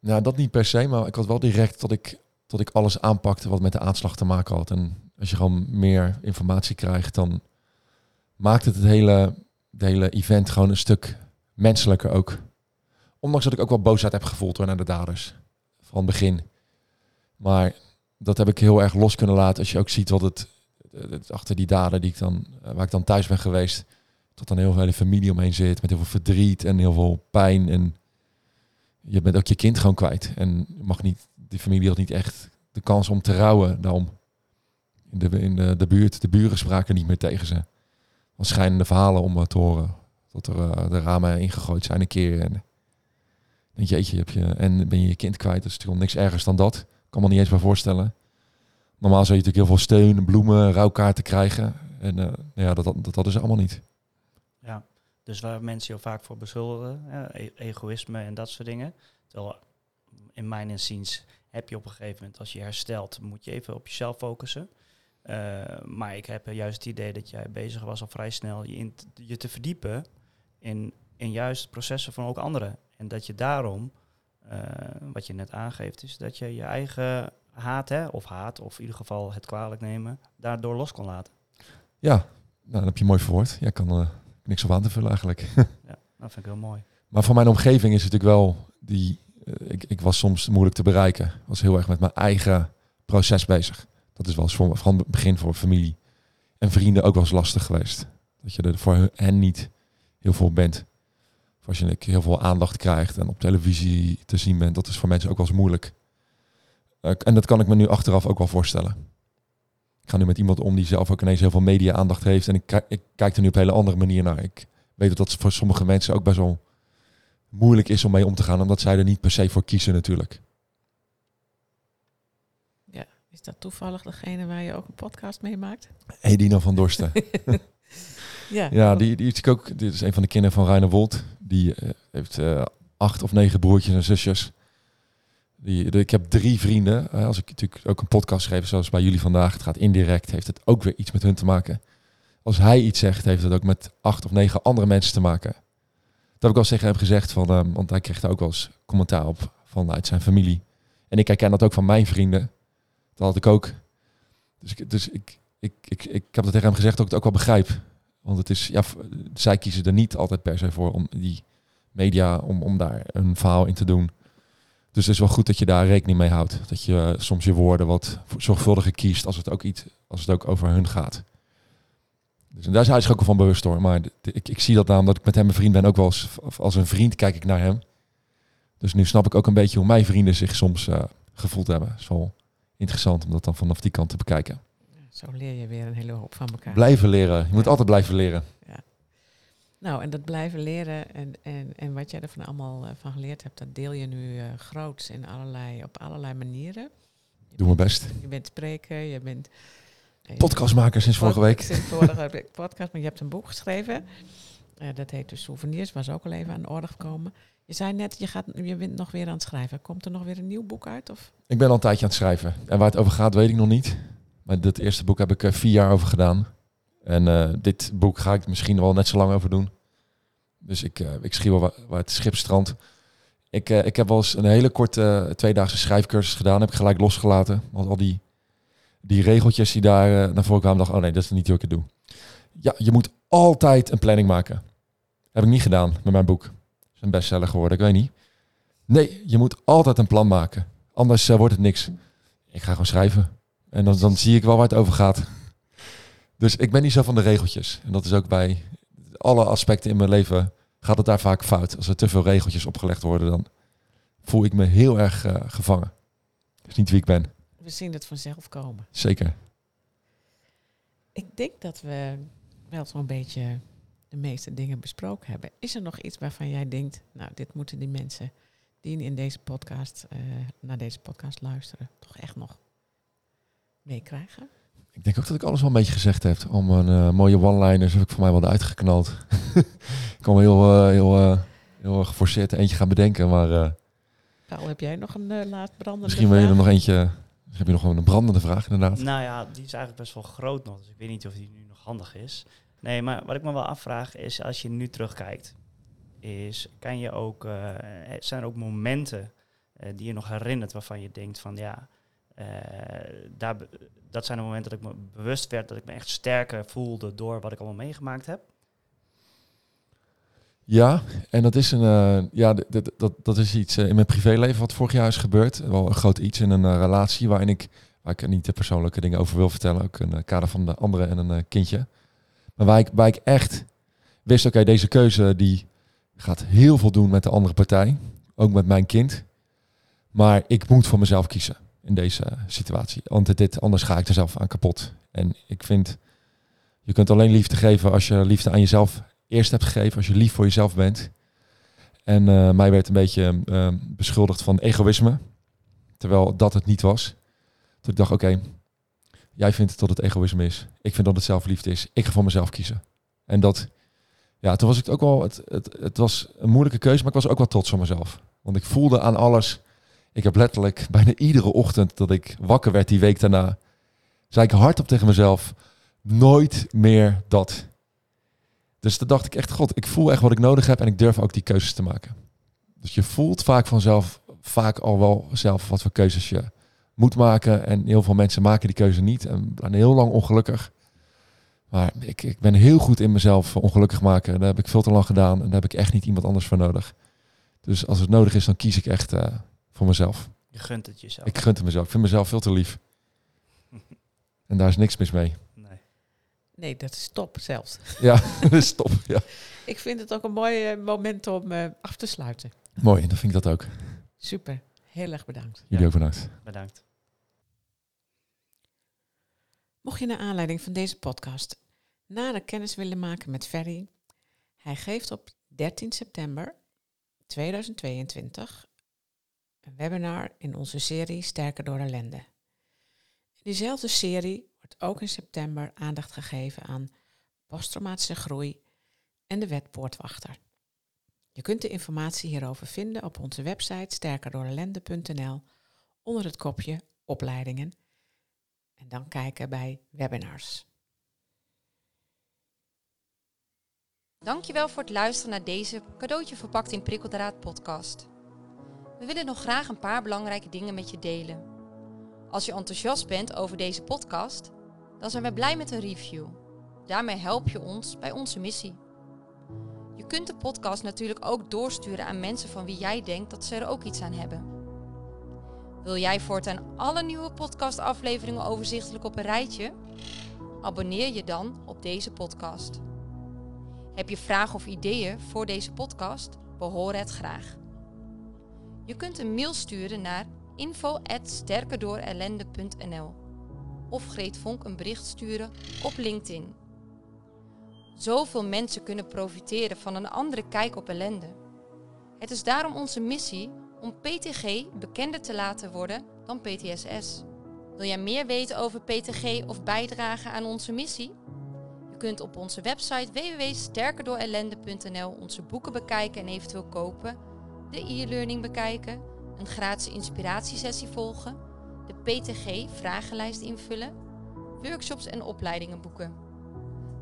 Nou, dat niet per se, maar ik had wel direct dat ik, dat ik alles aanpakte wat met de aanslag te maken had. En als je gewoon meer informatie krijgt, dan maakt het het hele... de hele event gewoon een stuk menselijker ook. Ondanks dat ik ook wel boosheid heb gevoeld hoor, naar de daders. Van het begin. Maar dat heb ik heel erg los kunnen laten. Als je ook ziet wat het, het achter die daden die ik dan, waar ik dan thuis ben geweest. Tot dan heel veel familie omheen zit. Met heel veel verdriet en heel veel pijn. En je bent ook je kind gewoon kwijt. En je mag niet, die familie had niet echt de kans om te rouwen. Daarom in de, in de, de buurt, de buren spraken niet meer tegen ze. Schijnende verhalen om te horen. Dat er uh, de ramen ingegooid zijn een keer. En denk jeetje, heb je, en ben je je kind kwijt. Dat is natuurlijk niks ergers dan dat. Kan me niet eens bij voorstellen. Normaal zou je natuurlijk heel veel steun, bloemen, rouwkaarten krijgen. En uh, ja, dat, dat, dat is allemaal niet. Ja, dus waar mensen je vaak voor beschuldigen. Eh, egoïsme en dat soort dingen. Terwijl in mijn inziens heb je op een gegeven moment, als je herstelt, moet je even op jezelf focussen. Uh, maar ik heb juist het idee dat jij bezig was al vrij snel je, in t, je te verdiepen in, in juist processen van ook anderen. En dat je daarom, uh, wat je net aangeeft, is dat je je eigen haat, hè, of haat, of in ieder geval het kwalijk nemen, daardoor los kon laten. Ja, nou, dat heb je mooi verwoord. Jij kan uh, niks op aan te vullen eigenlijk. Ja, dat vind ik heel mooi. Maar voor mijn omgeving is het natuurlijk wel, die, uh, ik, ik was soms moeilijk te bereiken. Ik was heel erg met mijn eigen proces bezig. Dat is wel eens voor, van het begin voor familie en vrienden ook wel eens lastig geweest. Dat je er voor hen niet heel veel bent. Of als je heel veel aandacht krijgt en op televisie te zien bent. Dat is voor mensen ook wel eens moeilijk. En dat kan ik me nu achteraf ook wel voorstellen. Ik ga nu met iemand om die zelf ook ineens heel veel media aandacht heeft. En ik kijk, ik kijk er nu op een hele andere manier naar. Ik weet dat dat voor sommige mensen ook best wel moeilijk is om mee om te gaan. Omdat zij er niet per se voor kiezen natuurlijk. Ja, is dat toevallig degene waar je ook een podcast mee maakt? Edina van Dorsten. ja, ja die, die is ook. Dit is een van de kinderen van Rainer Wold. Die uh, heeft uh, acht of negen broertjes en zusjes. Die, de, ik heb drie vrienden. Uh, als ik natuurlijk ook een podcast schreef, zoals bij jullie vandaag, het gaat indirect, heeft het ook weer iets met hun te maken. Als hij iets zegt, heeft het ook met acht of negen andere mensen te maken. Dat heb ik al eens tegen hem gezegd, van, uh, want hij kreeg daar ook wel eens commentaar op vanuit zijn familie. En ik herken dat ook van mijn vrienden. Dat had ik ook. Dus, dus ik, ik, ik, ik heb dat tegen hem gezegd dat ik het ook wel begrijp. Want het is, ja, zij kiezen er niet altijd per se voor om die media, om, om daar een verhaal in te doen. Dus het is wel goed dat je daar rekening mee houdt. Dat je uh, soms je woorden wat zorgvuldiger kiest als het ook iets, als het ook over hun gaat. Dus en daar is hij zich ook wel van bewust hoor. Maar de, de, ik, ik zie dat nou omdat ik met hem een vriend ben ook wel eens, als een vriend kijk ik naar hem. Dus nu snap ik ook een beetje hoe mijn vrienden zich soms uh, gevoeld hebben. Het is wel interessant om dat dan vanaf die kant te bekijken. Zo leer je weer een hele hoop van elkaar. Blijven leren. Je ja. moet altijd blijven leren. Ja. Nou, en dat blijven leren en, en, en wat jij ervan allemaal uh, van geleerd hebt, dat deel je nu uh, groots in allerlei, op allerlei manieren. Je Doe mijn best. Je bent spreker, je bent... Uh, podcastmaker sinds vorige week. Sinds vorige week podcast, maar je hebt een boek geschreven. Uh, dat heet dus Souvenirs, was ook al even aan de orde gekomen. Je zei net, je, gaat, je bent nog weer aan het schrijven. Komt er nog weer een nieuw boek uit? Of? Ik ben al een tijdje aan het schrijven. En waar het over gaat, weet ik nog niet. Maar dat eerste boek heb ik uh, vier jaar over gedaan. En uh, dit boek ga ik misschien wel net zo lang over doen. Dus ik, uh, ik schreeuw waar, waar het schip strandt. Ik, uh, ik heb wel eens een hele korte uh, tweedaagse schrijfcursus gedaan. Heb ik gelijk losgelaten. Want al die, die regeltjes die daar uh, naar voren kwamen, dacht oh nee, dat is niet hoe ik het doe. Ja, je moet altijd een planning maken. Heb ik niet gedaan met mijn boek. Het is een bestseller geworden, ik weet niet. Nee, je moet altijd een plan maken. Anders uh, wordt het niks. Ik ga gewoon schrijven. En dan, dan zie ik wel waar het over gaat. Dus ik ben niet zo van de regeltjes. En dat is ook bij alle aspecten in mijn leven gaat het daar vaak fout. Als er te veel regeltjes opgelegd worden, dan voel ik me heel erg uh, gevangen. Dat is niet wie ik ben. We zien het vanzelf komen. Zeker. Ik denk dat we wel zo'n beetje de meeste dingen besproken hebben. Is er nog iets waarvan jij denkt, nou, dit moeten die mensen die in deze podcast, uh, naar deze podcast luisteren, toch echt nog meekrijgen? Ik denk ook dat ik alles wel een beetje gezegd heb. Om een uh, mooie one-liners heb ik voor mij wel uitgeknald. Ik kwam heel, uh, heel, uh, heel geforceerd eentje gaan bedenken. Maar, uh, nou, heb jij nog een uh, laatst brandende misschien vraag? Wil je er nog eentje... Heb je nog een brandende vraag inderdaad? Nou ja, die is eigenlijk best wel groot nog. Dus ik weet niet of die nu nog handig is. Nee, maar wat ik me wel afvraag is... Als je nu terugkijkt... is kan je ook uh, zijn er ook momenten uh, die je nog herinnert... waarvan je denkt van ja... Uh, daar, dat zijn de momenten dat ik me bewust werd... dat ik me echt sterker voelde door wat ik allemaal meegemaakt heb. Ja, en dat is, een, uh, ja, d- d- dat, dat is iets uh, in mijn privéleven wat vorig jaar is gebeurd. Wel een groot iets in een uh, relatie waarin ik... waar ik niet de persoonlijke dingen over wil vertellen. Ook een uh, kader van de anderen en een uh, kindje. Maar waar ik, waar ik echt wist... oké, okay, deze keuze die gaat heel veel doen met de andere partij. Ook met mijn kind. Maar ik moet voor mezelf kiezen. In deze situatie. Want dit, anders ga ik er zelf aan kapot. En ik vind, je kunt alleen liefde geven als je liefde aan jezelf eerst hebt gegeven. Als je lief voor jezelf bent. En uh, mij werd een beetje uh, beschuldigd van egoïsme. Terwijl dat het niet was. Toen ik dacht, oké, okay, jij vindt dat het egoïsme is. Ik vind dat het zelfliefde is. Ik ga voor mezelf kiezen. En dat, ja, toen was ik ook wel, het, het, het was een moeilijke keuze, maar ik was ook wel trots op mezelf. Want ik voelde aan alles... Ik heb letterlijk bijna iedere ochtend dat ik wakker werd die week daarna... zei ik hardop tegen mezelf, nooit meer dat. Dus toen dacht ik echt, god, ik voel echt wat ik nodig heb... en ik durf ook die keuzes te maken. Dus je voelt vaak vanzelf, vaak al wel zelf wat voor keuzes je moet maken. En heel veel mensen maken die keuze niet en zijn heel lang ongelukkig. Maar ik, ik ben heel goed in mezelf ongelukkig maken. Dat heb ik veel te lang gedaan en daar heb ik echt niet iemand anders voor nodig. Dus als het nodig is, dan kies ik echt... Uh, voor mezelf. Je gunt het jezelf. Ik gunt het mezelf. Ik vind mezelf veel te lief. En daar is niks mis mee. Nee. Nee, dat is top zelfs. Ja, dat is top, ja. Ik vind het ook een mooi uh, moment om uh, af te sluiten. Mooi, dan vind ik dat ook. Super, heel erg bedankt. Jullie ook bedankt. Bedankt. Mocht je naar aanleiding van deze podcast nadere kennis willen maken met Ferry, hij geeft op dertien september tweeduizend tweeëntwintig een webinar in onze serie Sterker door ellende. In diezelfde serie wordt ook in september aandacht gegeven aan posttraumatische groei en de wet Poortwachter. Je kunt de informatie hierover vinden op onze website sterker door ellende punt n l onder het kopje opleidingen en dan kijken bij webinars. Dankjewel voor het luisteren naar deze Cadeautje Verpakt in Prikkeldraad podcast. We willen nog graag een paar belangrijke dingen met je delen. Als je enthousiast bent over deze podcast, dan zijn we blij met een review. Daarmee help je ons bij onze missie. Je kunt de podcast natuurlijk ook doorsturen aan mensen van wie jij denkt dat ze er ook iets aan hebben. Wil jij voortaan alle nieuwe podcastafleveringen overzichtelijk op een rijtje? Abonneer je dan op deze podcast. Heb je vragen of ideeën voor deze podcast? We horen het graag. Je kunt een mail sturen naar info apenstaartje sterker door ellende punt n l of Greet Vonk een bericht sturen op LinkedIn. Zoveel mensen kunnen profiteren van een andere kijk op ellende. Het is daarom onze missie om P T G bekender te laten worden dan P T S S. Wil jij meer weten over P T G of bijdragen aan onze missie? Je kunt op onze website w w w punt sterker door ellende punt n l onze boeken bekijken en eventueel kopen, de e-learning bekijken, een gratis inspiratiesessie volgen, de P T G-vragenlijst invullen, workshops en opleidingen boeken.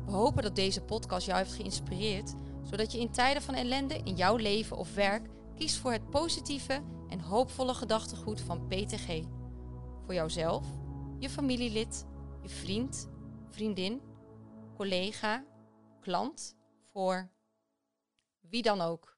We hopen dat deze podcast jou heeft geïnspireerd, zodat je in tijden van ellende in jouw leven of werk kies voor het positieve en hoopvolle gedachtegoed van P T G. Voor jouzelf, je familielid, je vriend, vriendin, collega, klant, voor wie dan ook.